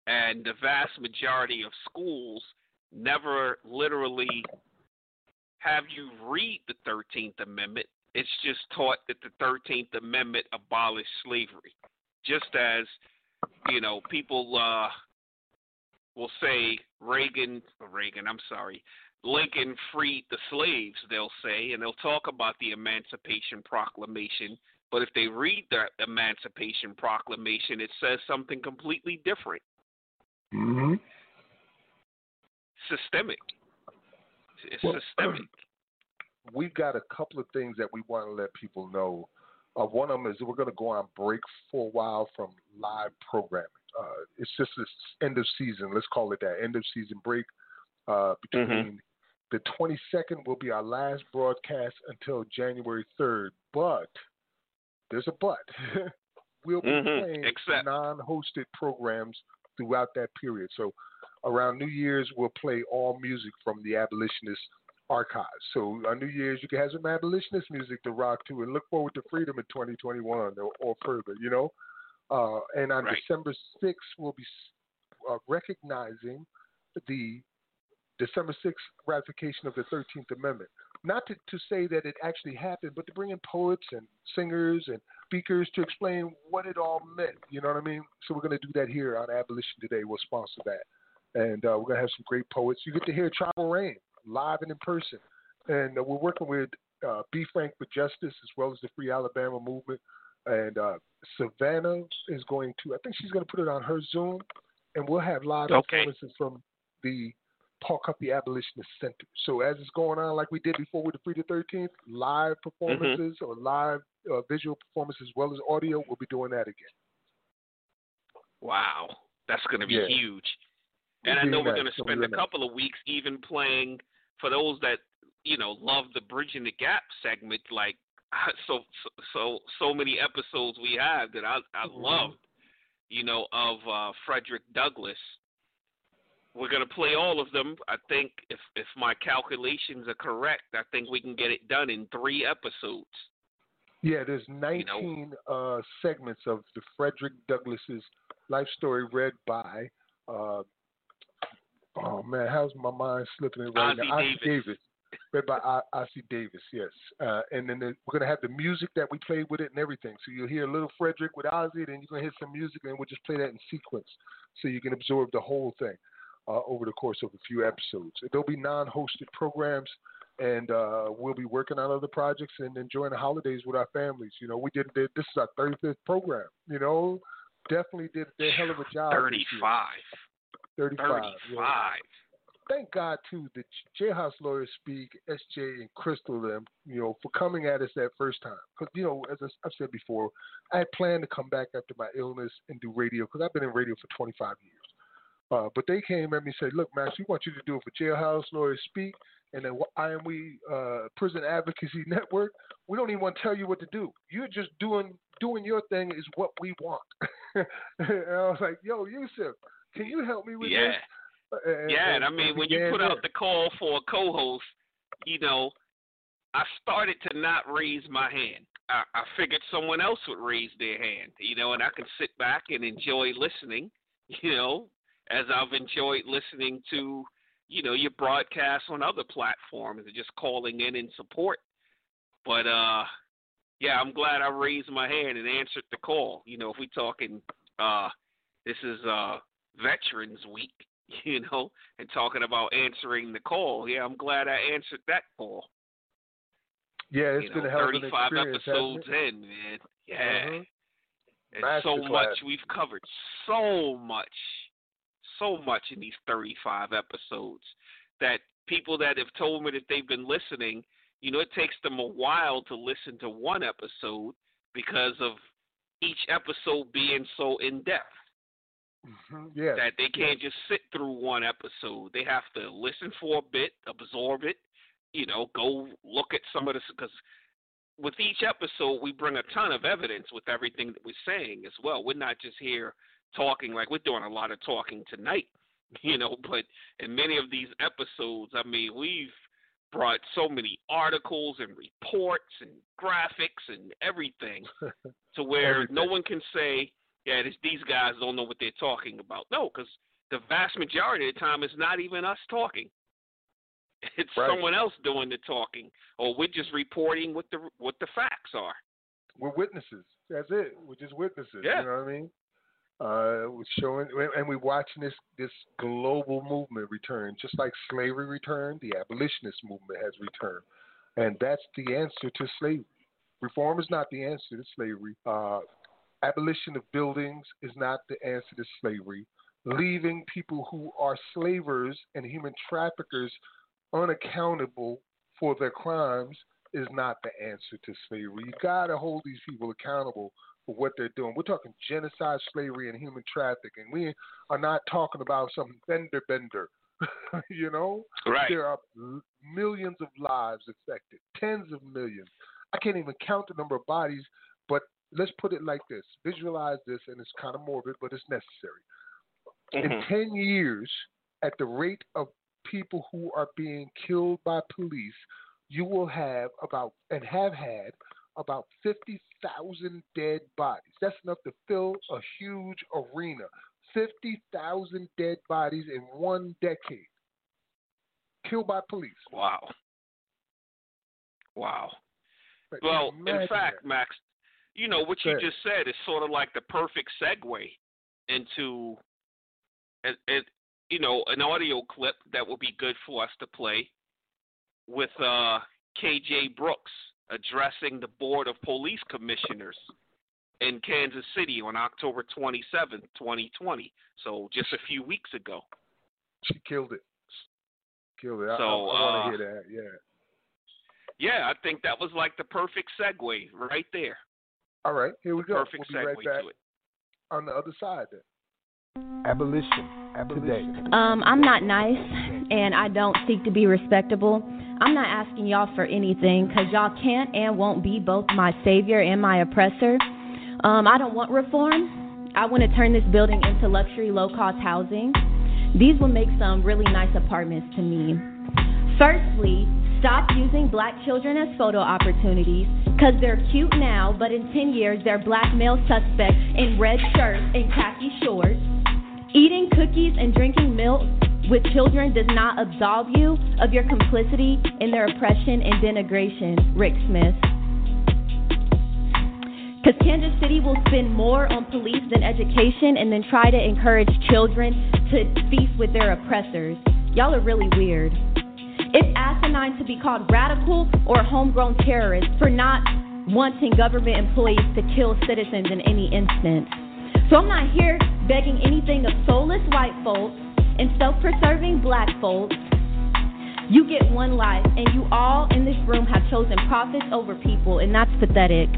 and the vast majority of schools never literally have you read the thirteenth Amendment. It's just taught that the thirteenth Amendment abolished slavery. Just as, you know, people uh, will say Reagan, Reagan, I'm sorry, Lincoln freed the slaves, they'll say, and they'll talk about the Emancipation Proclamation. But if they read the Emancipation Proclamation, it says something completely different. Mm-hmm. Systemic. It's well, systemic. We've got a couple of things that we want to let people know. Uh, one of them is we're going to go on break for a while from live programming. Uh, it's just this end of season. Let's call it that, end of season break. Uh, between mm-hmm. the twenty-second will be our last broadcast until January third. But there's a but. We'll be mm-hmm. playing Except. non-hosted programs throughout that period. So around New Year's, we'll play all music from the abolitionist archives. So on New Year's, you can have some abolitionist music to rock to and look forward to freedom in twenty twenty-one or, or further, you know. Uh, and on right. December sixth, we'll be uh, recognizing the December sixth ratification of the thirteenth Amendment. Not to, to say that it actually happened, but to bring in poets and singers and speakers to explain what it all meant. You know what I mean? So we're going to do that here on Abolition Today. We'll sponsor that. And uh, we're going to have some great poets. You get to hear Tribal Reign live and in person. And uh, we're working with uh, Be Frank for Justice as well as the Free Alabama Movement. And uh, Savannah is going to, I think she's going to put it on her Zoom. And we'll have live okay. performances from the Paul Cuffee Abolitionist Center. So as it's going on, like we did before with the Free the thirteenth, live performances mm-hmm. or live uh, visual performances as well as audio, we'll be doing that again. Wow. That's going to be yeah. huge. And we'll I know we're going to spend a couple of weeks even playing, for those that, you know, love the Bridging the Gap segment, like so so so many episodes we have that I, I mm-hmm. loved, you know, of uh, Frederick Douglass. We're going to play all of them. I think if, if my calculations are correct, I think we can get it done in three episodes. Yeah, there's nineteen you know? uh, segments of the Frederick Douglass's life story read by, uh, oh, man, how's my mind slipping it right Ozzie now? Davis. Ozzie Davis. Read by Ozzie Davis, yes. Uh, and then the, we're going to have the music that we played with it and everything. So you'll hear a little Frederick with Ozzie, then you're going to hear some music, and we'll just play that in sequence so you can absorb the whole thing. Uh, over the course of a few episodes. There'll be non-hosted programs, and uh, we'll be working on other projects and enjoying the holidays with our families. You know, we did, did this is our thirty-fifth program, you know, definitely did a hell of a job. thirty-five. thirty-five. thirty-five. Yeah. Thank God, too, the J-House lawyers speak, S J and Crystal, them, you know, for coming at us that first time. Because, you know, as I've said before, I had planned to come back after my illness and do radio because I've been in radio for twenty-five years. Uh, but they came at me and said, look, Max, we want you to do it for Jailhouse Lawyers Speak and then I and We uh, Prison Advocacy Network. We don't even want to tell you what to do. You're just doing doing your thing is what we want. And I was like, yo, Yusuf, can you help me with yeah. this? And, yeah, and I mean, when you put there. out the call for a co-host, you know, I started to not raise my hand. I, I figured someone else would raise their hand, you know, and I could sit back and enjoy listening, you know. As I've enjoyed listening to, you know, your broadcasts on other platforms and just calling in in support. But, uh, yeah, I'm glad I raised my hand and answered the call. You know, if we're talking uh, this is uh, Veterans Week, you know, and talking about answering the call. Yeah, I'm glad I answered that call. Yeah, it's you been know, a hell of an experience. thirty-five episodes in, man. Yeah. Uh-huh. And Master so class. much we've covered. So much. So much in these thirty-five episodes that people that have told me that they've been listening, You know, it takes them a while to listen to one episode because of each episode being so in-depth. Mm-hmm. Yes. That they can't just sit through one episode. They have to listen for a bit, absorb it, you know, go look at some of this. Because with each episode, we bring a ton of evidence with everything that we're saying as well. We're not just here talking, like we're doing a lot of talking tonight, you know, but in many of these episodes, I mean, we've brought so many articles and reports and graphics and everything to where no one can say, yeah, this, these guys don't know what they're talking about. No, because the vast majority of the time it's not even us talking. It's right. someone else doing the talking, or we're just reporting what the what the facts are. We're witnesses. That's it. We're just witnesses. Yeah. You know what I mean? Uh, we're showing, and we're watching this this global movement return, just like slavery returned. The abolitionist movement has returned, and that's the answer to slavery. Reform is not the answer to slavery. Uh, abolition of buildings is not the answer to slavery. Leaving people who are slavers and human traffickers unaccountable for their crimes is not the answer to slavery. You got to hold these people accountable for what they're doing. We're talking genocide, slavery, and human trafficking. We are not talking about some fender bender, you know? Right. There are millions of lives affected, tens of millions. I can't even count the number of bodies, but let's put it like this. Visualize this, and it's kind of morbid, but it's necessary. Mm-hmm. In ten years, at the rate of people who are being killed by police, you will have about, and have had, about fifty thousand dead bodies. That's enough to fill a huge arena. fifty thousand dead bodies in one decade. Killed by police. Wow. Wow. But well, in fact, that. Max, you know, what you just said is sort of like the perfect segue into it, it, you know, an audio clip that will be good for us to play with uh, K J Brooks addressing the Board of Police Commissioners in Kansas City on October twenty-seventh, twenty twenty. So just a few weeks ago. She killed it. Killed it. So, I, I, I want to uh, hear that, yeah. Yeah, I think that was like the perfect segue right there. All right, here we the go. Perfect we'll segue right back to it. On the other side then. Abolition. Abolition. Um, I'm not nice, and I don't seek to be respectable. I'm not asking y'all for anything, because y'all can't and won't be both my savior and my oppressor. Um, I don't want reform. I want to turn this building into luxury, low-cost housing. These would make some really nice apartments to me. Firstly, stop using black children as photo opportunities, because they're cute now, but in ten years, they're black male suspects in red shirts and khaki shorts. Eating cookies and drinking milk with children does not absolve you of your complicity in their oppression and denigration, Rick Smith. Because Kansas City will spend more on police than education and then try to encourage children to feast with their oppressors. Y'all are really weird. It's asinine to be called radical or homegrown terrorist for not wanting government employees to kill citizens in any instance. So I'm not here begging anything of soulless white folks and self-preserving black folks. You get one life, and you all in this room have chosen profits over people, and that's pathetic.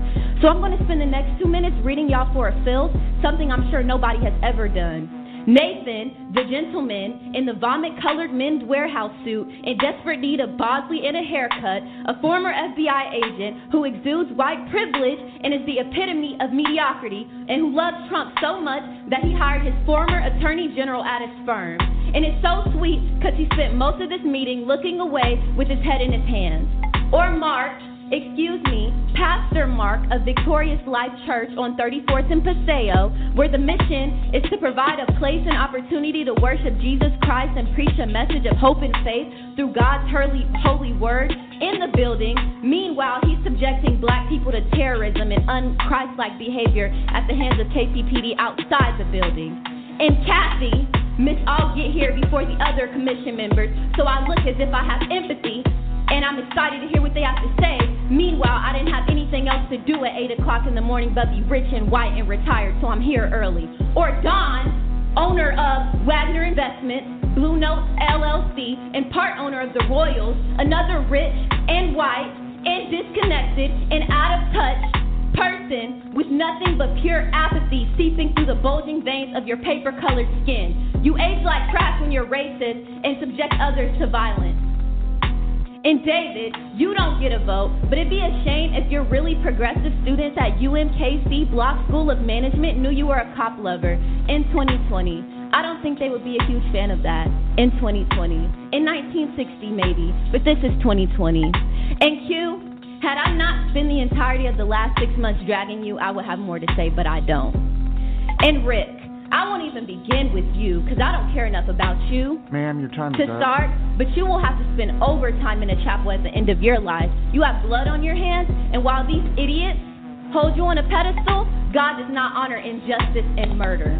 So I'm going to spend the next two minutes reading y'all for a filth, something I'm sure nobody has ever done. Nathan, the gentleman, in the vomit-colored men's warehouse suit, in desperate need of Bosley and a haircut, a former F B I agent who exudes white privilege and is the epitome of mediocrity, and who loves Trump so much that he hired his former attorney general at his firm. And it's so sweet because he spent most of this meeting looking away with his head in his hands. Or Mark, excuse me, Pastor Mark of Victorious Life Church on thirty-fourth and Paseo, where the mission is to provide a place and opportunity to worship Jesus Christ and preach a message of hope and faith through God's holy word in the building. Meanwhile, he's subjecting black people to terrorism and un-Christ-like behavior at the hands of K C P D outside the building. And Kathy, Miss All Get Here before the other commission members, so I look as if I have empathy, and I'm excited to hear what they have to say. Meanwhile, I didn't have anything else to do at eight o'clock in the morning but be rich and white and retired, so I'm here early. Or Don, owner of Wagner Investments, Blue Notes L L C, and part owner of the Royals, another rich and white and disconnected and out of touch person with nothing but pure apathy seeping through the bulging veins of your paper-colored skin. You age like crap when you're racist and subject others to violence. And David, you don't get a vote, but it'd be a shame if your really progressive students at U M K C Block School of Management knew you were a cop lover in twenty twenty. I don't think they would be a huge fan of that in twenty twenty. In nineteen sixty maybe, but this is twenty twenty. And Q, had I not spent the entirety of the last six months dragging you, I would have more to say, but I don't. And Rick, I won't even begin with you, because I don't care enough about you. Ma'am, your time is up. To start, but you will have to spend overtime in a chapel at the end of your life. You have blood on your hands, and while these idiots hold you on a pedestal, God does not honor injustice and murder.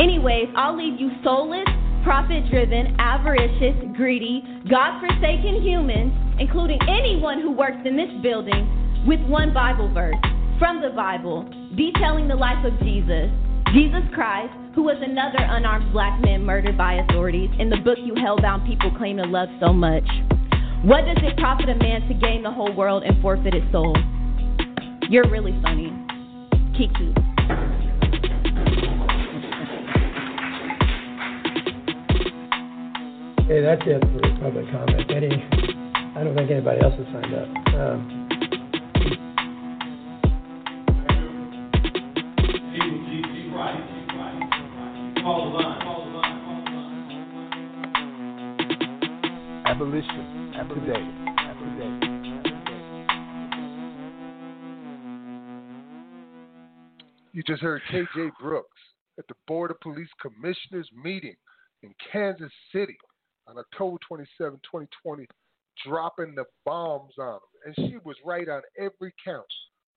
Anyways, I'll leave you soulless, profit-driven, avaricious, greedy, God-forsaken humans, including anyone who works in this building, with one Bible verse from the Bible detailing the life of Jesus, Jesus Christ, who was another unarmed black man murdered by authorities in the book you hellbound people claim to love so much. What does it profit a man to gain the whole world and forfeit his soul? You're really funny. Kiki. Hey, that's it for public comment. Any, I don't think anybody else has signed up. Um, Abolition Today. You just heard K J Brooks at the Board of Police Commissioners meeting in Kansas City on October twenty-seventh, twenty twenty, dropping the bombs on them. And she was right on every count.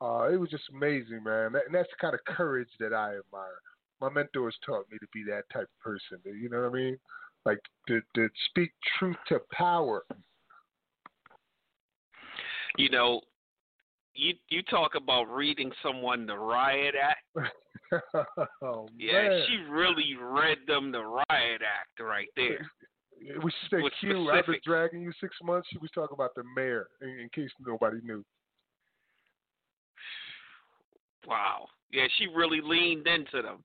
Uh, it was just amazing, man. And that's the kind of courage that I admire. My mentors taught me to be that type of person. You know what I mean? Like, to, to speak truth to power. You know, you you talk about reading someone the riot act. Oh, yeah, man. She really read them the riot act right there. We should say, Q, I've been dragging you six months. She was talking about the mayor, in, in case nobody knew. Wow. Yeah, she really leaned into them.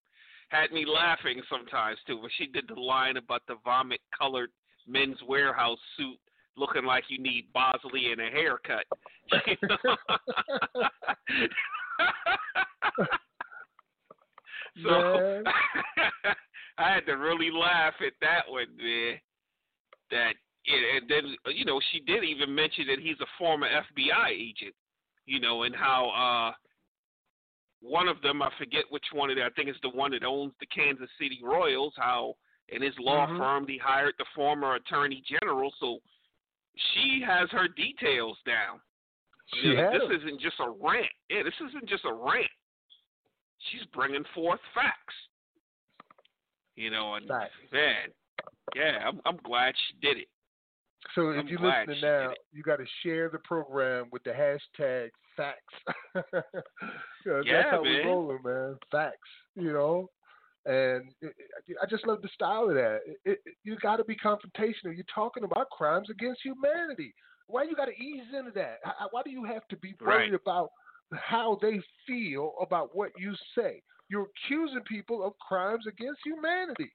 Had me laughing sometimes, too, when she did the line about the vomit-colored men's warehouse suit looking like you need Bosley and a haircut. You know? So I had to really laugh at that one, man. That, and then, you know, she did even mention that he's a former F B I agent, you know, and how uh, one of them, I forget which one it is, I think it's the one that owns the Kansas City Royals, how in his law mm-hmm. firm he hired the former attorney general. So she has her details down. She you know, has. This isn't just a rant. Yeah, this isn't just a rant. She's bringing forth facts. You know, and nice. man. Yeah, I'm, I'm glad she did it. So if you're listening now, you got to share the program with the hashtag facts. Yeah, that's how we're rolling, man. Facts, you know. And it, it, I just love the style of that. It, it, you got to be confrontational. You're talking about crimes against humanity. Why you got to ease into that? Why do you have to be worried right. about how they feel about what you say? You're accusing people of crimes against humanity.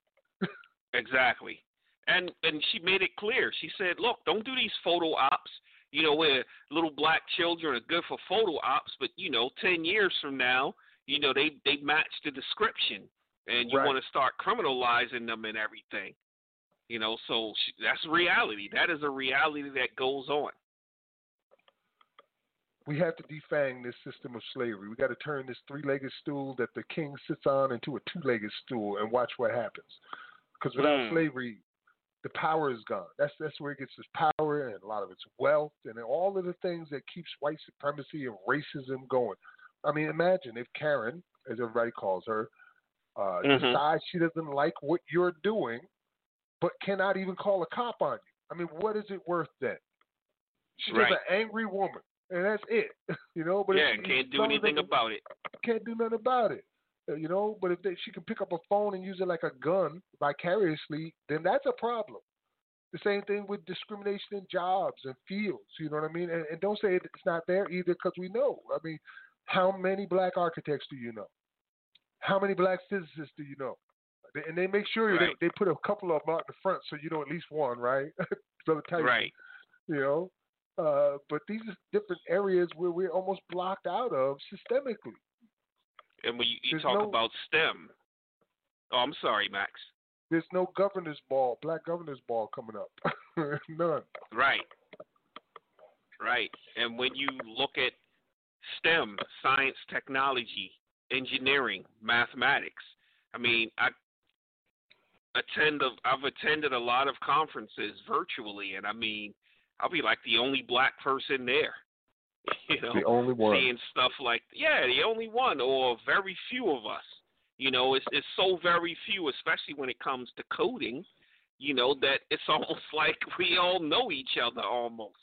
Exactly. And and she made it clear. She said, look, don't do these photo ops, you know, where little black children are good for photo ops, but, you know, ten years from now, you know, they, they match the description, and you right. want to start criminalizing them and everything. You know, so she, that's reality. That is a reality that goes on. We have to defang this system of slavery. We got to turn this three-legged stool that the king sits on into a two-legged stool and watch what happens. Because without mm. slavery, the power is gone. That's that's where it gets its power and a lot of its wealth and all of the things that keeps white supremacy and racism going. I mean, imagine if Karen, as everybody calls her, uh, mm-hmm. decides she doesn't like what you're doing, but cannot even call a cop on you. I mean, what is it worth then? She's right. just an angry woman, and that's it. You know, but yeah, it's, can't it's do anything about it. Can't do nothing about it. you know, but if they, she can pick up a phone and use it like a gun vicariously, then that's a problem. The same thing with discrimination in jobs and fields, you know what I mean? And, and don't say it's not there either, because we know. I mean, how many black architects do you know? How many black physicists do you know? And they make sure right. they, they put a couple of them out in the front so you know at least one, right? so type, right. You know? Uh, but these are different areas where we're almost blocked out of systemically. And when you, you talk no, about STEM, oh, I'm sorry, Max. There's no governor's ball, black governor's ball coming up. None. Right. Right. And when you look at STEM, science, technology, engineering, mathematics, I mean, I attend, a, I've attended a lot of conferences virtually, and I mean, I'll be like the only black person there. You know, the only one. Seeing stuff like, yeah, the only one, or very few of us. You know, it's it's so very few, especially when it comes to coding, you know, that it's almost like we all know each other almost.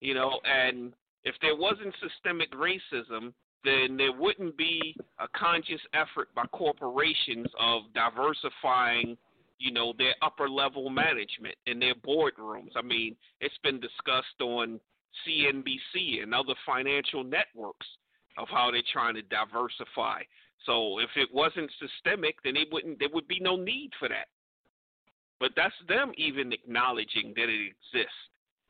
You know, and if there wasn't systemic racism, then there wouldn't be a conscious effort by corporations of diversifying, you know, their upper-level management and their boardrooms. I mean, it's been discussed on C N B C and other financial networks of how they're trying to diversify. So if it wasn't systemic, then it wouldn't. There would be no need for that. But that's them even acknowledging that it exists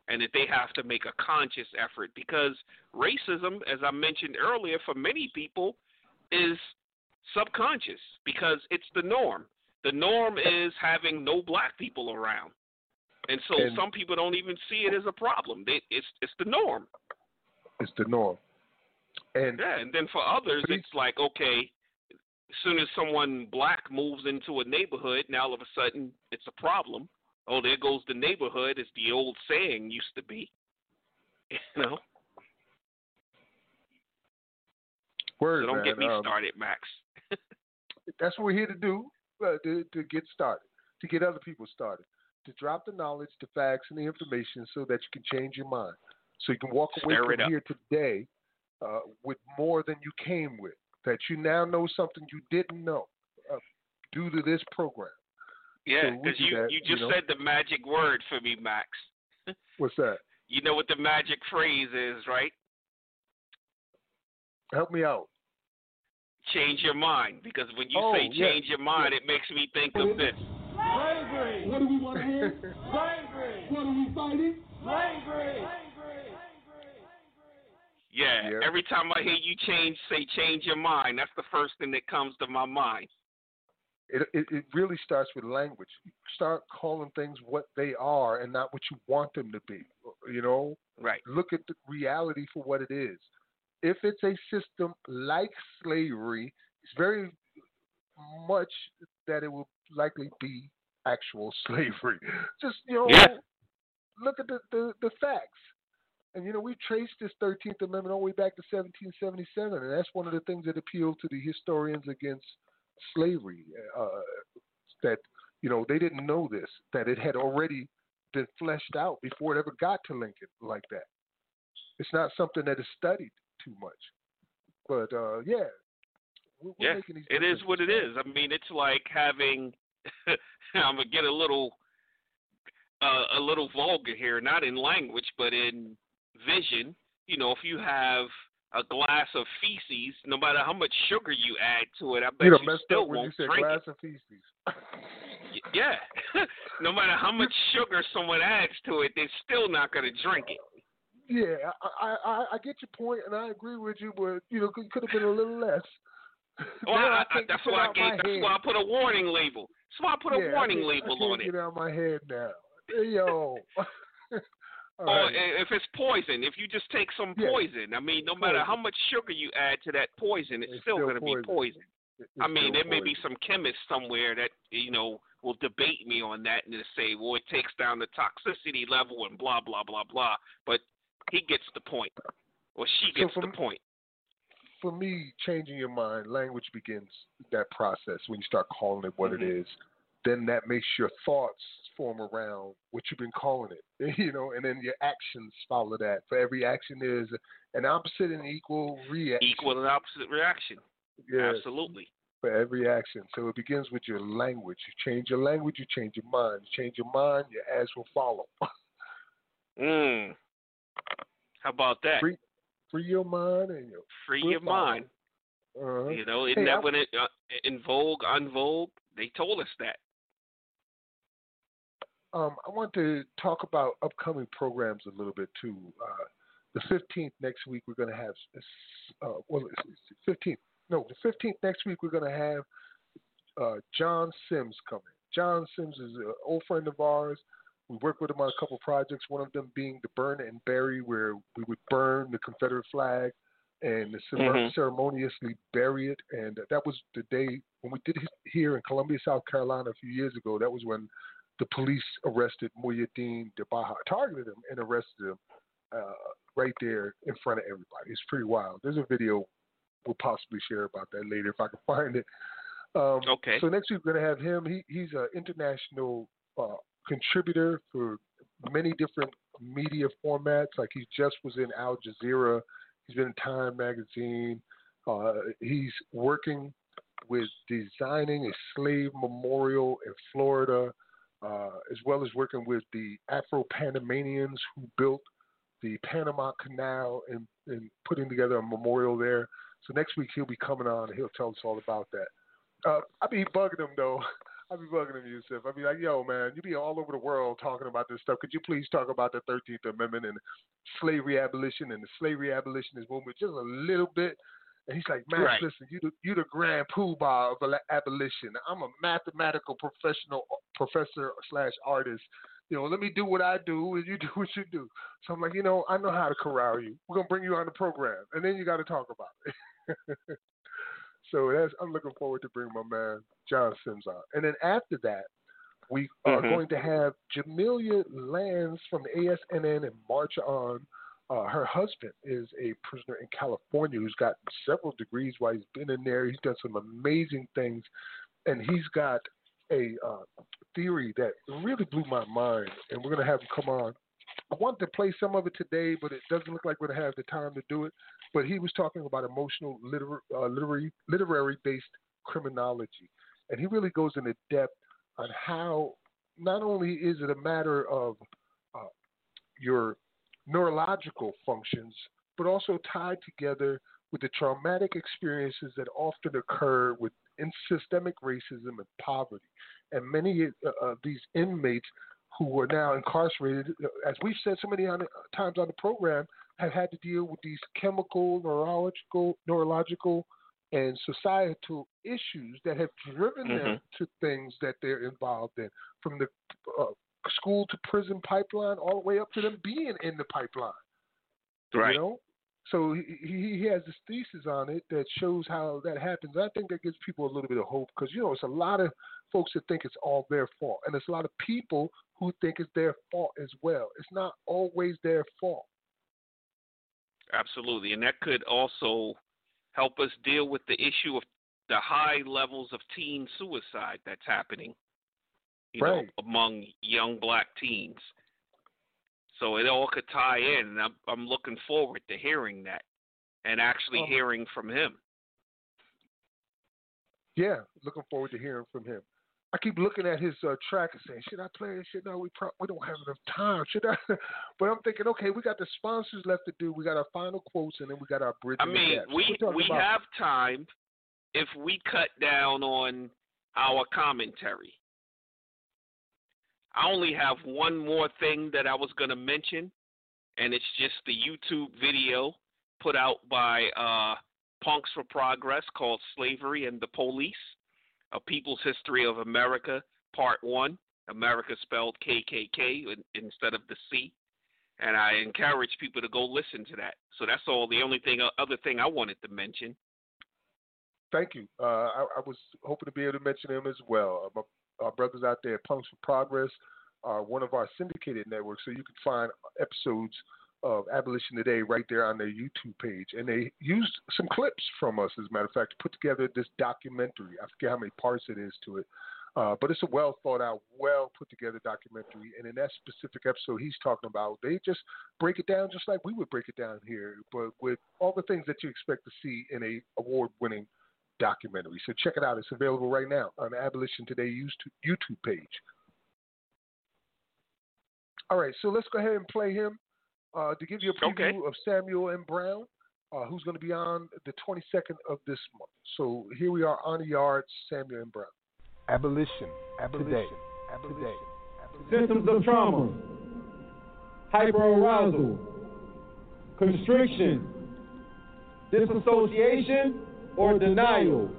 and that they have to make a conscious effort, because racism, as I mentioned earlier, for many people is subconscious because it's the norm. The norm is having no black people around. And so and some people don't even see it as a problem. They, it's it's the norm. It's the norm. And yeah, and then for others, it's like, okay, as soon as someone black moves into a neighborhood, now all of a sudden it's a problem. Oh, there goes the neighborhood, as the old saying used to be. You know? Word, so don't man. get me um, started, Max. That's what we're here to do, uh, to, to get started, to get other people started, to drop the knowledge, the facts, and the information so that you can change your mind, so you can walk away Stir from here today Uh, with more than you came with, that you now know something you didn't know uh, due to this program. Yeah, because so you, you just you know? said the magic word for me, Max. What's that? You know what the magic phrase is, right? Help me out. Change your mind, because when you oh, say change yeah. your mind, yeah. it makes me think what of this. Slavery! What do we want to hear? Slavery! What are we fighting? Slavery! Yeah, yep. Every time I hear you change, say change your mind, that's the first thing that comes to my mind. It, it it really starts with language. Start calling things what they are and not what you want them to be, you know? Right. Look at the reality for what it is. If it's a system like slavery, it's very much that it will likely be actual slavery. Just, you know, yeah. look at the, the, the facts. And, you know, we traced this thirteenth Amendment all the way back to seventeen seventy-seven, and that's one of the things that appealed to the Historians Against Slavery, uh, that, you know, they didn't know this, that it had already been fleshed out before it ever got to Lincoln like that. It's not something that is studied too much. But, uh, yeah. We're, we're yeah, making these it is what it is. I mean, it's like having – I'm going to get a little, uh, a little vulgar here, not in language, but in – vision, you know, if you have a glass of feces, no matter how much sugar you add to it, I bet you, you still won't you drink glass it. Of feces. Yeah. No matter how much sugar someone adds to it, they're still not going to drink it. Yeah, I, I I get your point, and I agree with you, but, you know, it could have been a little less. Well, I, I, I that's why I gave, that's why I put a warning label. That's why I put a yeah, warning I mean, label I on it. Get out of my head now. Yo. All or right. if it's poison, if you just take some yeah. poison, I mean, no matter how much sugar you add to that poison, it's, it's still, still going to be poison. It's I mean, there poison. may be some chemist somewhere that, you know, will debate me on that and just say, well, it takes down the toxicity level and blah, blah, blah, blah. But he gets the point, or she gets so the me, point. For me, changing your mind, language begins that process when you start calling it what mm-hmm. it is. Then that makes your thoughts form around what you've been calling it, you know, and then your actions follow that. For every action, there's an opposite and equal reaction. Equal and opposite reaction. Yes. Absolutely. for every action. So it begins with your language. You change your language, you change your mind. You change your mind, your ass will follow. mm. How about that? Free, free your mind and your free your follow. mind. Uh-huh. You know, isn't hey, that I, when it uh, in Vogue, on Vogue, they told us that. Um, I want to talk about upcoming programs a little bit too. Uh, the fifteenth next week we're going to have uh, well, fifteenth. No, the fifteenth next week we're going to have uh, John Sims coming. John Sims is an old friend of ours. We work with him on a couple projects. One of them being the Burn and Bury, where we would burn the Confederate flag and mm-hmm. ceremoniously bury it. And that was the day when we did it here in Columbia, South Carolina, a few years ago. That was when the police arrested Muhyiddin Dabaha, targeted him and arrested him uh, right there in front of everybody. It's pretty wild. There's a video we'll possibly share about that later if I can find it. Um, okay. So next week we're going to have him. He, he's an international uh, contributor for many different media formats. Like he just was in Al Jazeera. He's been in Time Magazine. Uh, he's working with designing a slave memorial in Florida, uh, as well as working with the Afro-Panamanians who built the Panama Canal and, and putting together a memorial there. So next week he'll be coming on and he'll tell us all about that. Uh, I be bugging him, though. I be bugging him, Yusuf. I be like, yo, man, you be all over the world talking about this stuff. Could you please talk about the thirteenth Amendment and slavery abolition and the slavery abolitionist movement just a little bit? And he's like, Max, right. listen, you the, you the grand poobah of abolition. I'm a mathematical professional professor slash artist. You know, let me do what I do and you do what you do. So I'm like, you know, I know how to corral you. We're going to bring you on the program. And then you got to talk about it. So that's, I'm looking forward to bringing my man John Sims on. And then after that, we are mm-hmm. going to have Jamelia Land from the A S N N and March On. Uh, her husband is a prisoner in California who's got several degrees while he's been in there. He's done some amazing things. And he's got a uh, theory that really blew my mind. And we're going to have him come on. I wanted to play some of it today, but it doesn't look like we're going to have the time to do it. But he was talking about emotional liter- uh, literary, literary-based criminology. And he really goes into depth on how not only is it a matter of uh, your neurological functions, but also tied together with the traumatic experiences that often occur with in systemic racism and poverty. And many uh, of these inmates who are now incarcerated, as we've said so many on, times on the program, have had to deal with these chemical, neurological, neurological, and societal issues that have driven mm-hmm. them to things that they're involved in, from the uh, school to prison pipeline, all the way up to them being in the pipeline. Right. You know? So he, he has this thesis on it that shows how that happens. I think that gives people a little bit of hope because, you know, it's a lot of folks that think it's all their fault, and it's a lot of people who think it's their fault as well. It's not always their fault. Absolutely, and that could also help us deal with the issue of the high levels of teen suicide that's happening, you right. know, among young black teens. So it all could tie in, and I'm, I'm looking forward to hearing that and actually um, hearing from him. Yeah, looking forward to hearing from him. I keep looking at his uh, track and saying, should I play it? Should no, we pro- we don't have enough time. Should I? But I'm thinking, okay, we got the sponsors left to do. We got our final quotes, and then we got our bridge. I mean, we we about- have time if we cut down on our commentary. I only have one more thing that I was going to mention, and it's just the YouTube video put out by uh, Punks for Progress called Slavery and the Police, A People's History of America, Part one, America spelled K K K instead of the C, and I encourage people to go listen to that. So that's all the only thing, other thing I wanted to mention. Thank you. Uh, I, I was hoping to be able to mention him as well. Uh, Our brothers out there at Punks for Progress are one of our syndicated networks, so you can find episodes of Abolition Today right there on their YouTube page. And they used some clips from us, as a matter of fact, to put together this documentary. I forget how many parts it is to it, uh, but it's a well-thought-out, well-put-together documentary. And in that specific episode he's talking about, they just break it down just like we would break it down here, but with all the things that you expect to see in a award-winning documentary. So check it out. It's available right now on the Abolition Today YouTube page. All right, so let's go ahead and play him uh, to give you a preview okay. of Samuel M. Brown, uh, who's going to be on the twenty-second of this month. So here we are on the yard, Samuel M. Brown. Abolition, abolition, today. abolition, today. abolition. Systems of trauma, hyperarousal, constriction, disassociation or denial,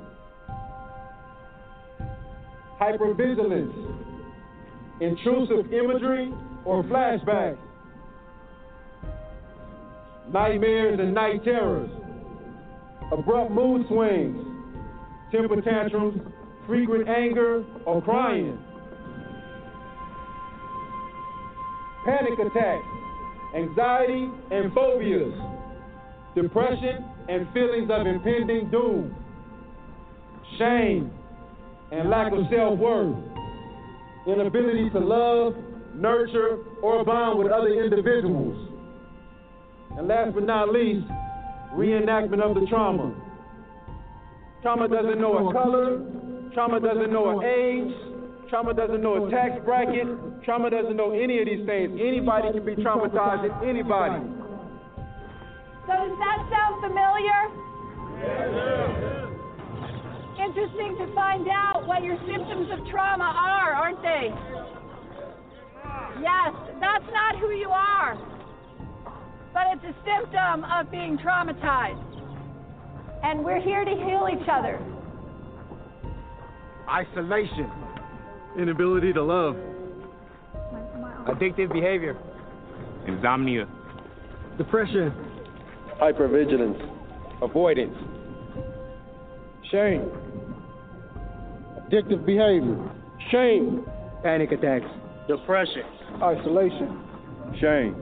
hypervigilance, intrusive imagery or flashbacks, nightmares and night terrors, abrupt mood swings, temper tantrums, frequent anger or crying, panic attacks, anxiety and phobias, depression and feelings of impending doom, shame and lack of self-worth, inability to love, nurture, or bond with other individuals. And last but not least, reenactment of the trauma. Trauma doesn't know a color, trauma doesn't know an age, trauma doesn't know a tax bracket, trauma doesn't know any of these things. Anybody can be traumatized at anybody. So does that sound familiar? Yeah. Interesting to find out what your symptoms of trauma are, aren't they? Yes, that's not who you are, but it's a symptom of being traumatized. And we're here to heal each other. Isolation, inability to love, addictive behavior, insomnia, depression, hypervigilance, avoidance, shame, addictive behavior, shame, panic attacks, depression, isolation, shame,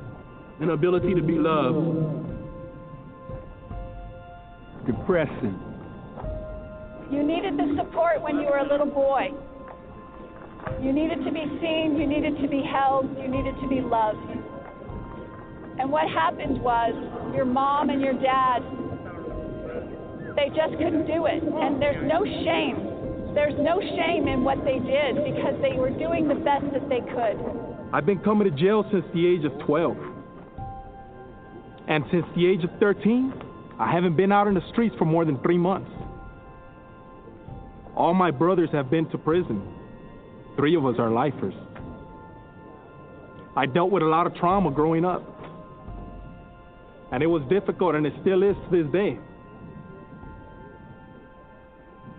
inability to be loved, depression. You needed the support when you were a little boy. You needed to be seen, you needed to be held, you needed to be loved. And what happened was your mom and your dad, they just couldn't do it. And there's no shame. There's no shame in what they did because they were doing the best that they could. I've been coming to jail since the age of twelve. And since the age of thirteen, I haven't been out in the streets for more than three months. All my brothers have been to prison. Three of us are lifers. I dealt with a lot of trauma growing up. And it was difficult, and it still is to this day.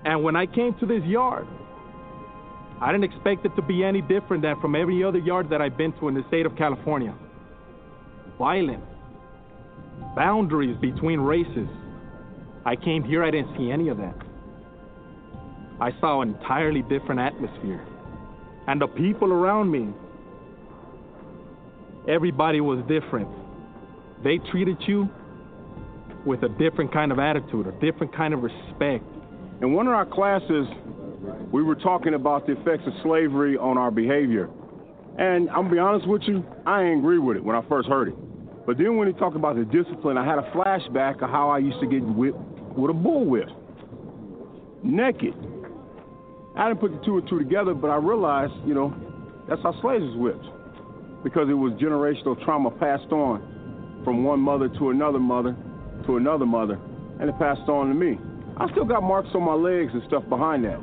And when I came to this yard, I didn't expect it to be any different than from every other yard that I've been to in the state of California. Violence, boundaries between races. I came here, I didn't see any of that. I saw an entirely different atmosphere. And the people around me, everybody was different. They treated you with a different kind of attitude, a different kind of respect. In one of our classes, we were talking about the effects of slavery on our behavior. And I'm going to be honest with you, I didn't agree with it when I first heard it. But then when he talked about the discipline, I had a flashback of how I used to get whipped with a bullwhip, naked. I didn't put the two and two together, but I realized, you know, that's how slaves was whipped. Because it was generational trauma passed on from one mother to another mother to another mother, and it passed on to me. I still got marks on my legs and stuff behind that.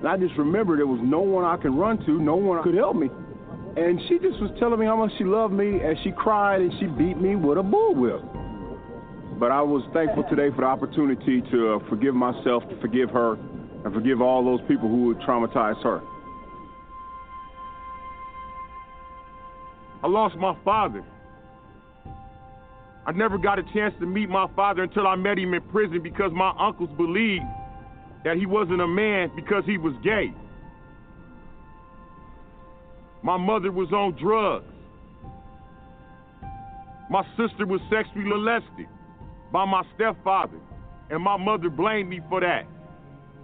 And I just remember there was no one I could run to, no one could help me. And she just was telling me how much she loved me, and she cried and she beat me with a bullwhip. But I was thankful today for the opportunity to uh, forgive myself, to forgive her, and forgive all those people who would traumatize her. I lost my father. I never got a chance to meet my father until I met him in prison because my uncles believed that he wasn't a man because he was gay. My mother was on drugs. My sister was sexually molested by my stepfather, and my mother blamed me for that.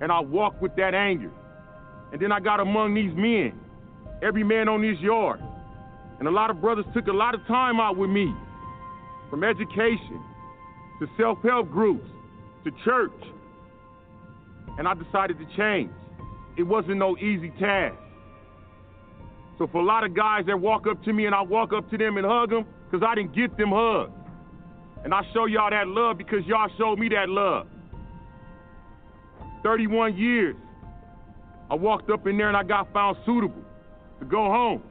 And I walked with that anger. And then I got among these men, every man on this yard. And a lot of brothers took a lot of time out with me, from education, to self-help groups, to church. and I decided to change. It wasn't no easy task. So for a lot of guys that walk up to me and I walk up to them and hug them, because I didn't get them hugs. And I show y'all that love because y'all showed me that love. thirty-one years, I walked up in there and I got found suitable to go home.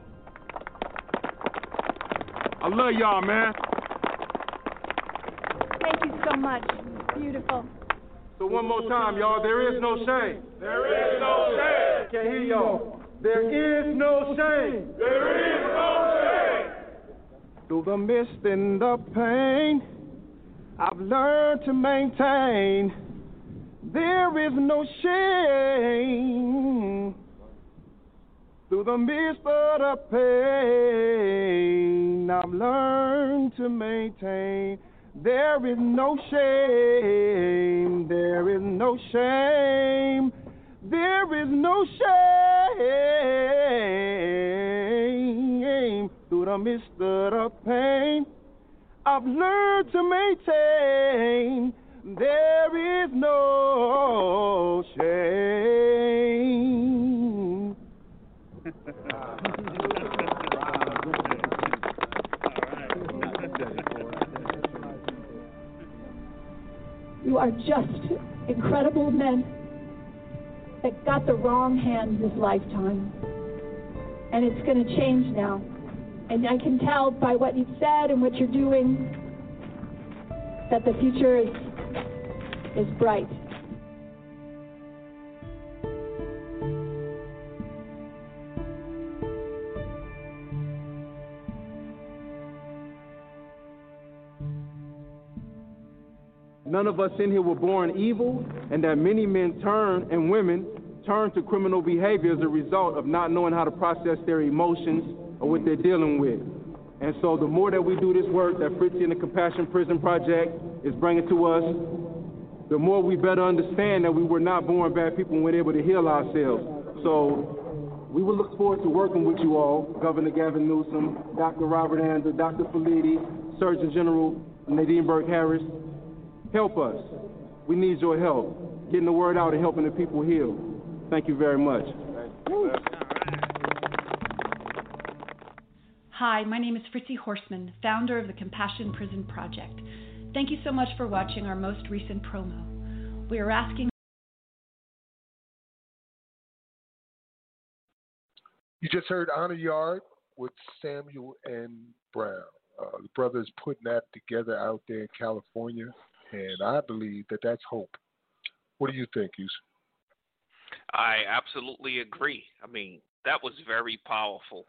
I love y'all, man. Thank you so much. Beautiful. So one more time, y'all, there is no shame. There is no shame. I can't hear y'all. There is no shame. There is no shame. Through the mist and the pain, I've learned to maintain. There is no shame. Through the mist of the pain, I've learned to maintain. There is no shame. There is no shame. There is no shame. Through the mist of the pain, I've learned to maintain. There is no shame. Wow. Wow. You are just incredible men that got the wrong hand this lifetime. And it's going to change now. And I can tell by what you've said and what you're doing that the future is is bright. None of us in here were born evil, and that many men turn and women turn to criminal behavior as a result of not knowing how to process their emotions or what they're dealing with. And so the more that we do this work that Fritzy and the Compassion Prison Project is bringing to us, the more we better understand that we were not born bad people and we're able to heal ourselves. So we will look forward to working with you all, Governor Gavin Newsom, Doctor Robert Andrew, Doctor Felitti, Surgeon General Nadine Burke-Harris. Help us. We need your help. Getting the word out and helping the people heal. Thank you very much. Hi, my name is Fritzy Horseman, founder of the Compassion Prison Project. Thank you so much for watching our most recent promo. We are asking... You just heard Honor Yard with Samuel N. Brown. Uh, the brothers putting that together out there in California. And I believe that that's hope. What do you think, Yusuf? I absolutely agree. I mean, that was very powerful,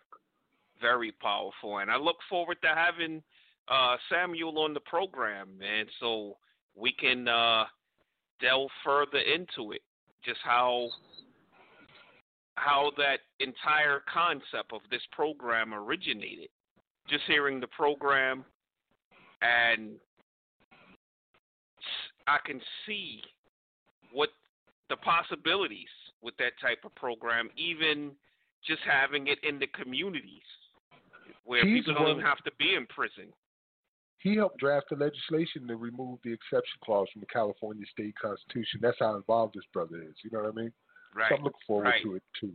very powerful. And I look forward to having uh, Samuel on the program, and so we can uh, delve further into it, just how how that entire concept of this program originated. Just hearing the program and... I can see what the possibilities with that type of program, even just having it in the communities where He's people don't have to be in prison. He helped draft the legislation to remove the exception clause from the California state constitution. That's how involved this brother is. You know what I mean? Right. So I'm looking forward right. to it too.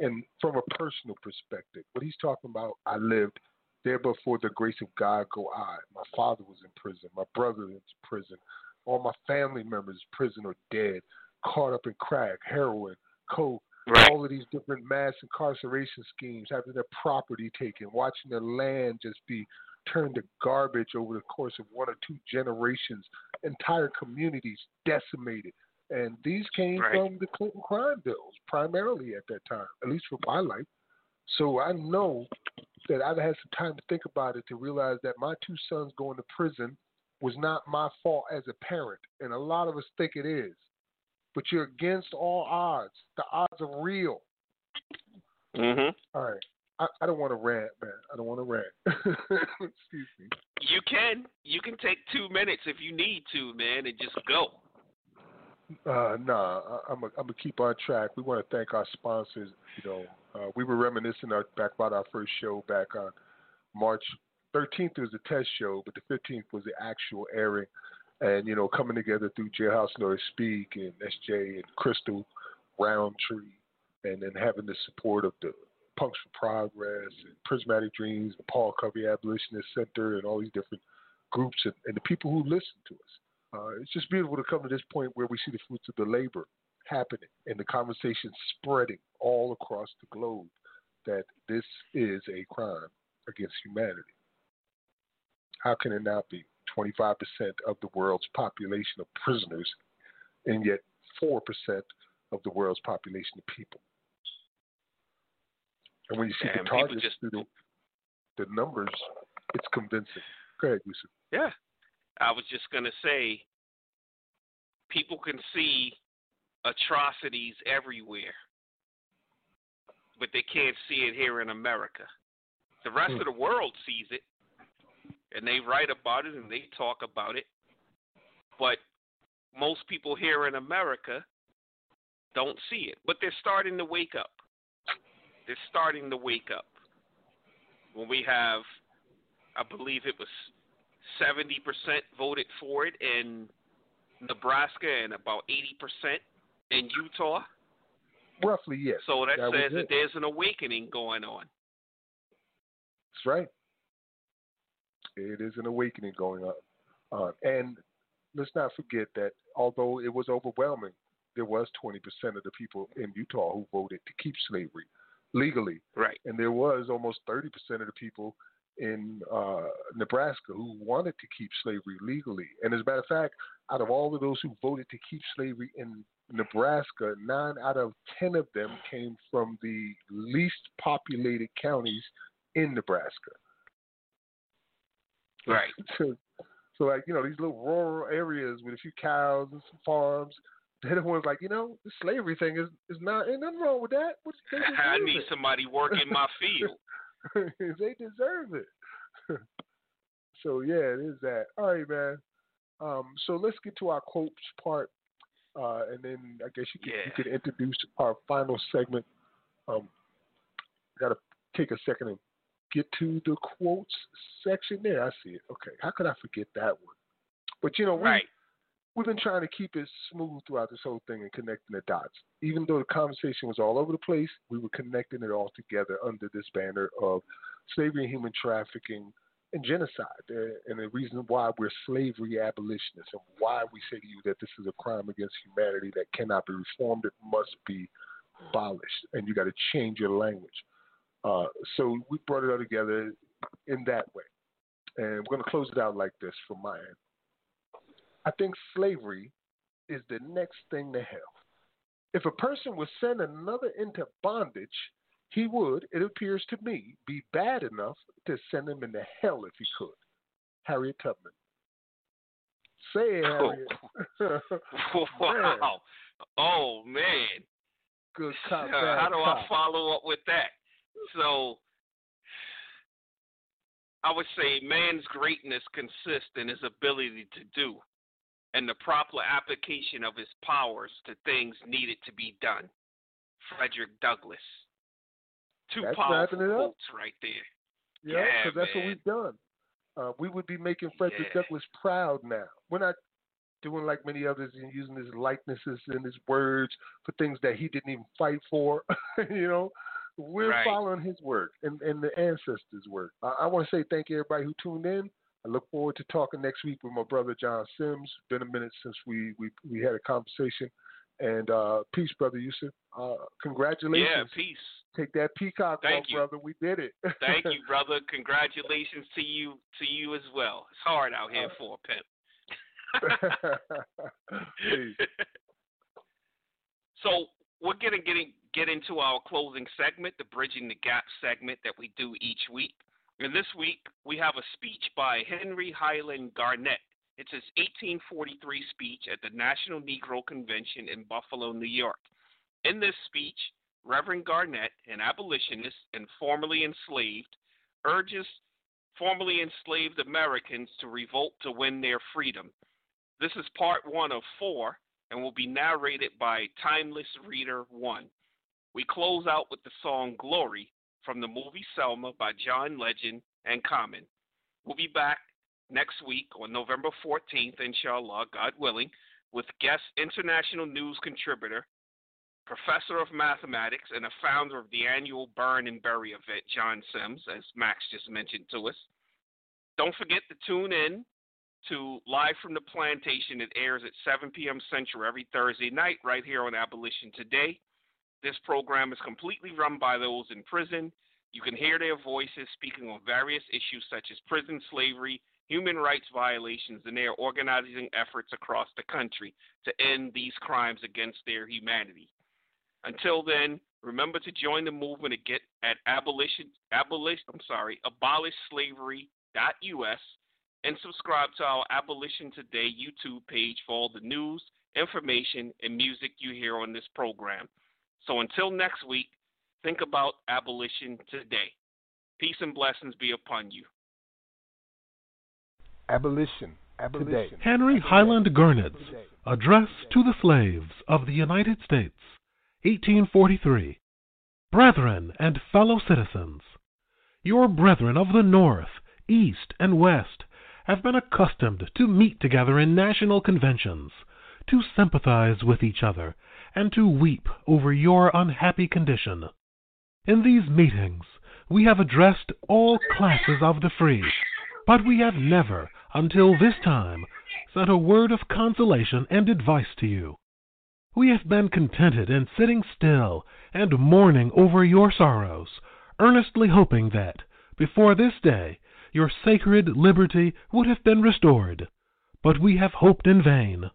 And from a personal perspective, what he's talking about, I lived there before the grace of God go I. My father was in prison. My brother was in prison. All my family members, prison or dead, caught up in crack, heroin, coke, right. all of these different mass incarceration schemes, having their property taken, watching their land just be turned to garbage over the course of one or two generations, entire communities decimated. And these came right. from the Clinton crime bills, primarily at that time, at least for my life. So I know that I've had some time to think about it to realize that my two sons going to prison was not my fault as a parent, and a lot of us think it is. But you're against all odds. The odds are real. Mm-hmm. All right. I, I don't want to rant, man. I don't want to rant. Excuse me. You can. You can take two minutes if you need to, man, and just go. Uh, nah, I, I'm going to keep on track. We want to thank our sponsors. You know, uh, we were reminiscing our, back about our first show back on March thirteenth was the test show, but the fifteenth was the actual airing. and, you know, coming together through Jailhouse Noise Speak and S J and Crystal Roundtree, and then having the support of the Punks for Progress and Prismatic Dreams, the Paul Cuffee Abolitionist Center, and all these different groups, and, and the people who listen to us. Uh, it's just beautiful to come to this point where we see the fruits of the labor happening and the conversation spreading all across the globe that this is a crime against humanity. How can it not be? twenty-five percent of the world's population of prisoners, and yet four percent of the world's population of people. And when you see Damn, the targets, just... the, the numbers, it's convincing. Go ahead, Yusuf. Yeah. I was just going to say, people can see atrocities everywhere, but they can't see it here in America. The rest hmm. of the world sees it, and they write about it, and they talk about it. But most people here in America don't see it. But they're starting to wake up. They're starting to wake up. When we have, I believe it was seventy percent voted for it in Nebraska and about eighty percent in Utah. Roughly, yes. So that, that says that there's an awakening going on. That's right. It is an awakening going on. Uh, and let's not forget that although it was overwhelming, there was twenty percent of the people in Utah who voted to keep slavery legally. Right. And there was almost thirty percent of the people in uh, Nebraska who wanted to keep slavery legally. And as a matter of fact, out of all of those who voted to keep slavery in Nebraska, nine out of ten of them came from the least populated counties in Nebraska. Right. So, so like, you know, these little rural areas with a few cows and some farms, they're the ones like, you know, the slavery thing is, is not, ain't nothing wrong with that. What, I need it. Somebody working my field. They deserve it. So, yeah, it is that. All right, man. Um, so let's get to our quotes part, uh, and then I guess you can, yeah. you can introduce our final segment. Um, got to take a second and get to the quotes section there. I see it. Okay. How could I forget that one? But, you know, we, right. we've been trying to keep it smooth throughout this whole thing and connecting the dots. Even though the conversation was all over the place, we were connecting it all together under this banner of slavery and human trafficking and genocide, and the reason why we're slavery abolitionists and why we say to you that this is a crime against humanity that cannot be reformed. It must be abolished, and you got to change your language. Uh, so we brought it all together in that way. And we're going to close it out like this from my end. I think slavery is the next thing to hell. If a person would send another into bondage, he would, it appears to me, be bad enough to send him into hell if he could. Harriet Tubman. Say it, Harriet. Oh. Wow. Oh, man. Good cop, bad uh, How do cop. I follow up with that? So, I would say man's greatness consists in his ability to do and the proper application of his powers to things needed to be done. Frederick Douglass. Two that's powerful quotes right there. Yeah, because yeah, that's what we've done. Uh, we would be making Frederick yeah. Douglass proud now. We're not doing like many others and using his likenesses and his words for things that he didn't even fight for, you know. We're right. following his work and, and the ancestors' work. I, I want to say thank you, everybody who tuned in. I look forward to talking next week with my brother, John Sims. It's been a minute since we, we, we had a conversation. And uh, peace, Brother Yusuf. Uh, congratulations. Yeah, peace. Take that peacock off, brother. We did it. Thank you, brother. Congratulations to you to you as well. It's hard out here uh, for a pimp. So we're going to get in. Get into our closing segment, the Bridging the Gap segment that we do each week. And this week, we have a speech by Henry Highland Garnett. It's his eighteen forty-three speech at the National Negro Convention in Buffalo, New York. In this speech, Reverend Garnett, an abolitionist and formerly enslaved, urges formerly enslaved Americans to revolt to win their freedom. This is part one of four and will be narrated by Timeless Reader One. We close out with the song Glory from the movie Selma by John Legend and Common. We'll be back next week on November fourteenth, inshallah, God willing, with guest international news contributor, professor of mathematics, and a founder of the annual Burn and Bury event, John Sims, as Max just mentioned to us. Don't forget to tune in to Live from the Plantation. It airs at seven p.m. Central every Thursday night right here on Abolition Today. This program is completely run by those in prison. You can hear their voices speaking on various issues such as prison slavery, human rights violations, and they are organizing efforts across the country to end these crimes against their humanity. Until then, remember to join the movement again at abolition, abolition, I'm sorry, abolish slavery dot U S and subscribe to our Abolition Today YouTube page for all the news, information, and music you hear on this program. So until next week, think about abolition today. Peace and blessings be upon you. Abolition. Abolition. Henry Abolition. Highland Gurnard's Address to the Slaves of the United States, eighteen forty-three. Brethren and fellow citizens, your brethren of the North, East, and West have been accustomed to meet together in national conventions, to sympathize with each other, and to weep over your unhappy condition. In these meetings we have addressed all classes of the free, but we have never, until this time, sent a word of consolation and advice to you. We have been contented in sitting still and mourning over your sorrows, earnestly hoping that, before this day, your sacred liberty would have been restored. But we have hoped in vain.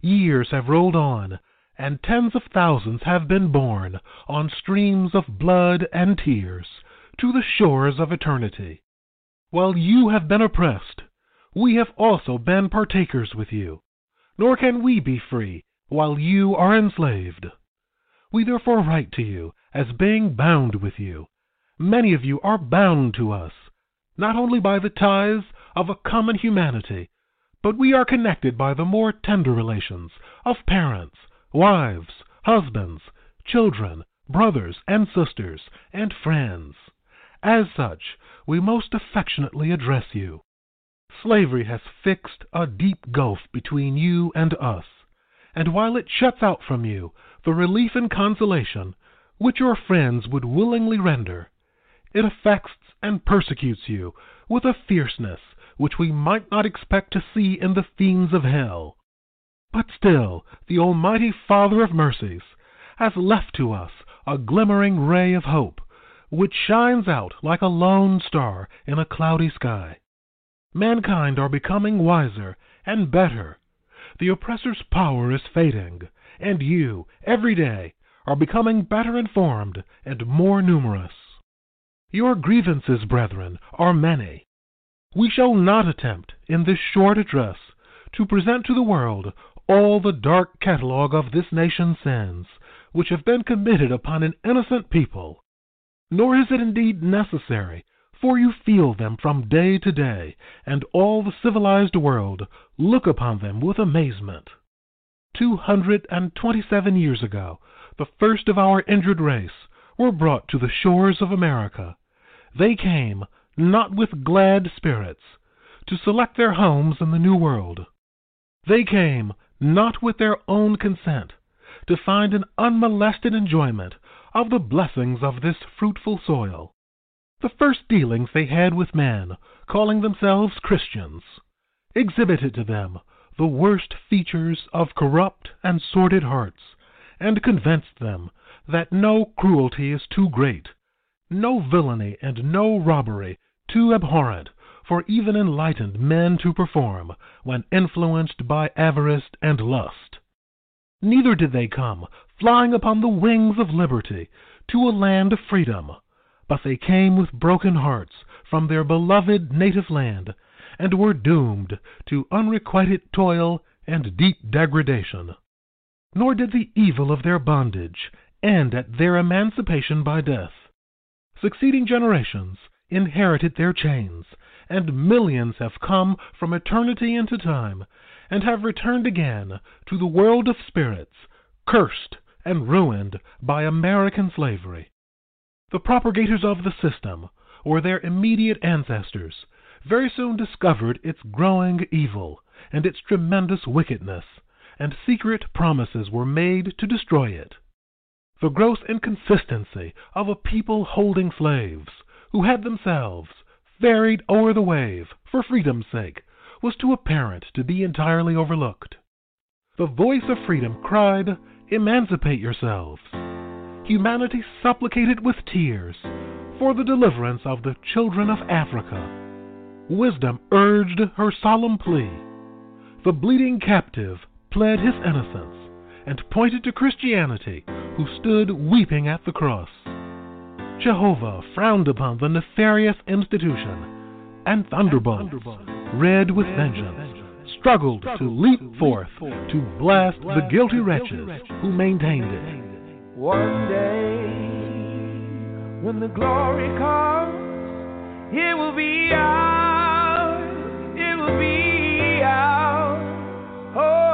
Years have rolled on, and tens of thousands have been borne, on streams of blood and tears, to the shores of eternity. While you have been oppressed, we have also been partakers with you, nor can we be free while you are enslaved. We therefore write to you as being bound with you. Many of you are bound to us, not only by the ties of a common humanity, but we are connected by the more tender relations of parents, wives, husbands, children, brothers and sisters, and friends. As such, we most affectionately address you. Slavery has fixed a deep gulf between you and us, and while it shuts out from you the relief and consolation which your friends would willingly render, it affects and persecutes you with a fierceness which we might not expect to see in the fiends of hell. But still the Almighty Father of mercies has left to us a glimmering ray of hope, which shines out like a lone star in a cloudy sky. Mankind are becoming wiser and better. The oppressor's power is fading, and you, every day, are becoming better informed and more numerous. Your grievances, brethren, are many. We shall not attempt, in this short address, to present to the world all the dark catalogue of this nation's sins, which have been committed upon an innocent people, nor is it indeed necessary, for you feel them from day to day, and all the civilized world look upon them with amazement. Two hundred and twenty-seven years ago, the first of our injured race were brought to the shores of America. They came, not with glad spirits, to select their homes in the New World. They came, not with their own consent, to find an unmolested enjoyment of the blessings of this fruitful soil. The first dealings they had with men, calling themselves Christians, exhibited to them the worst features of corrupt and sordid hearts, and convinced them that no cruelty is too great, no villainy and no robbery too abhorrent for even enlightened men to perform when influenced by avarice and lust. Neither did they come flying upon the wings of liberty to a land of freedom, but they came with broken hearts from their beloved native land, and were doomed to unrequited toil and deep degradation. Nor did the evil of their bondage end at their emancipation by death. Succeeding generations inherited their chains, and millions have come from eternity into time, and have returned again to the world of spirits, cursed and ruined by American slavery. The propagators of the system, or their immediate ancestors, very soon discovered its growing evil and its tremendous wickedness, and secret promises were made to destroy it. The gross inconsistency of a people holding slaves, who had themselves ferried o'er the wave for freedom's sake, was too apparent to be entirely overlooked. The voice of freedom cried, "Emancipate yourselves." Humanity supplicated with tears for the deliverance of the children of Africa. Wisdom urged her solemn plea. The bleeding captive pled his innocence and pointed to Christianity, who stood weeping at the cross. Jehovah frowned upon the nefarious institution, and thunderbolts, red with vengeance, struggled to leap forth to blast the guilty wretches who maintained it. One day, when the glory comes, it will be ours, it will be ours, oh.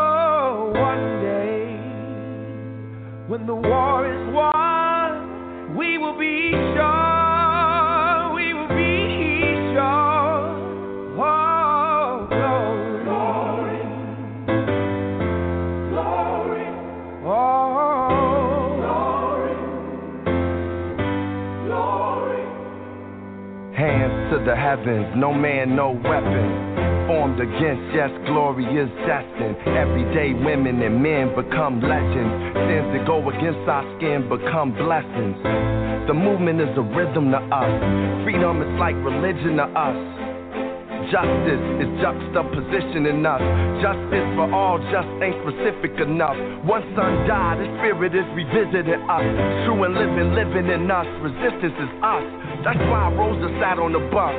When the war is won, we will be sure, we will be sure. Oh, glory, glory, glory, oh, glory, glory. Hands to the heavens, no man, no weapon formed against, yes, glory is destined. Everyday women and men become legends. Sins that go against our skin become blessings. The movement is a rhythm to us. Freedom is like religion to us. Justice is juxtapositioning us. Justice for all just ain't specific enough. One son died, his spirit is revisiting us. True and living, living in us. Resistance is us. That's why Rosa sat on the bus.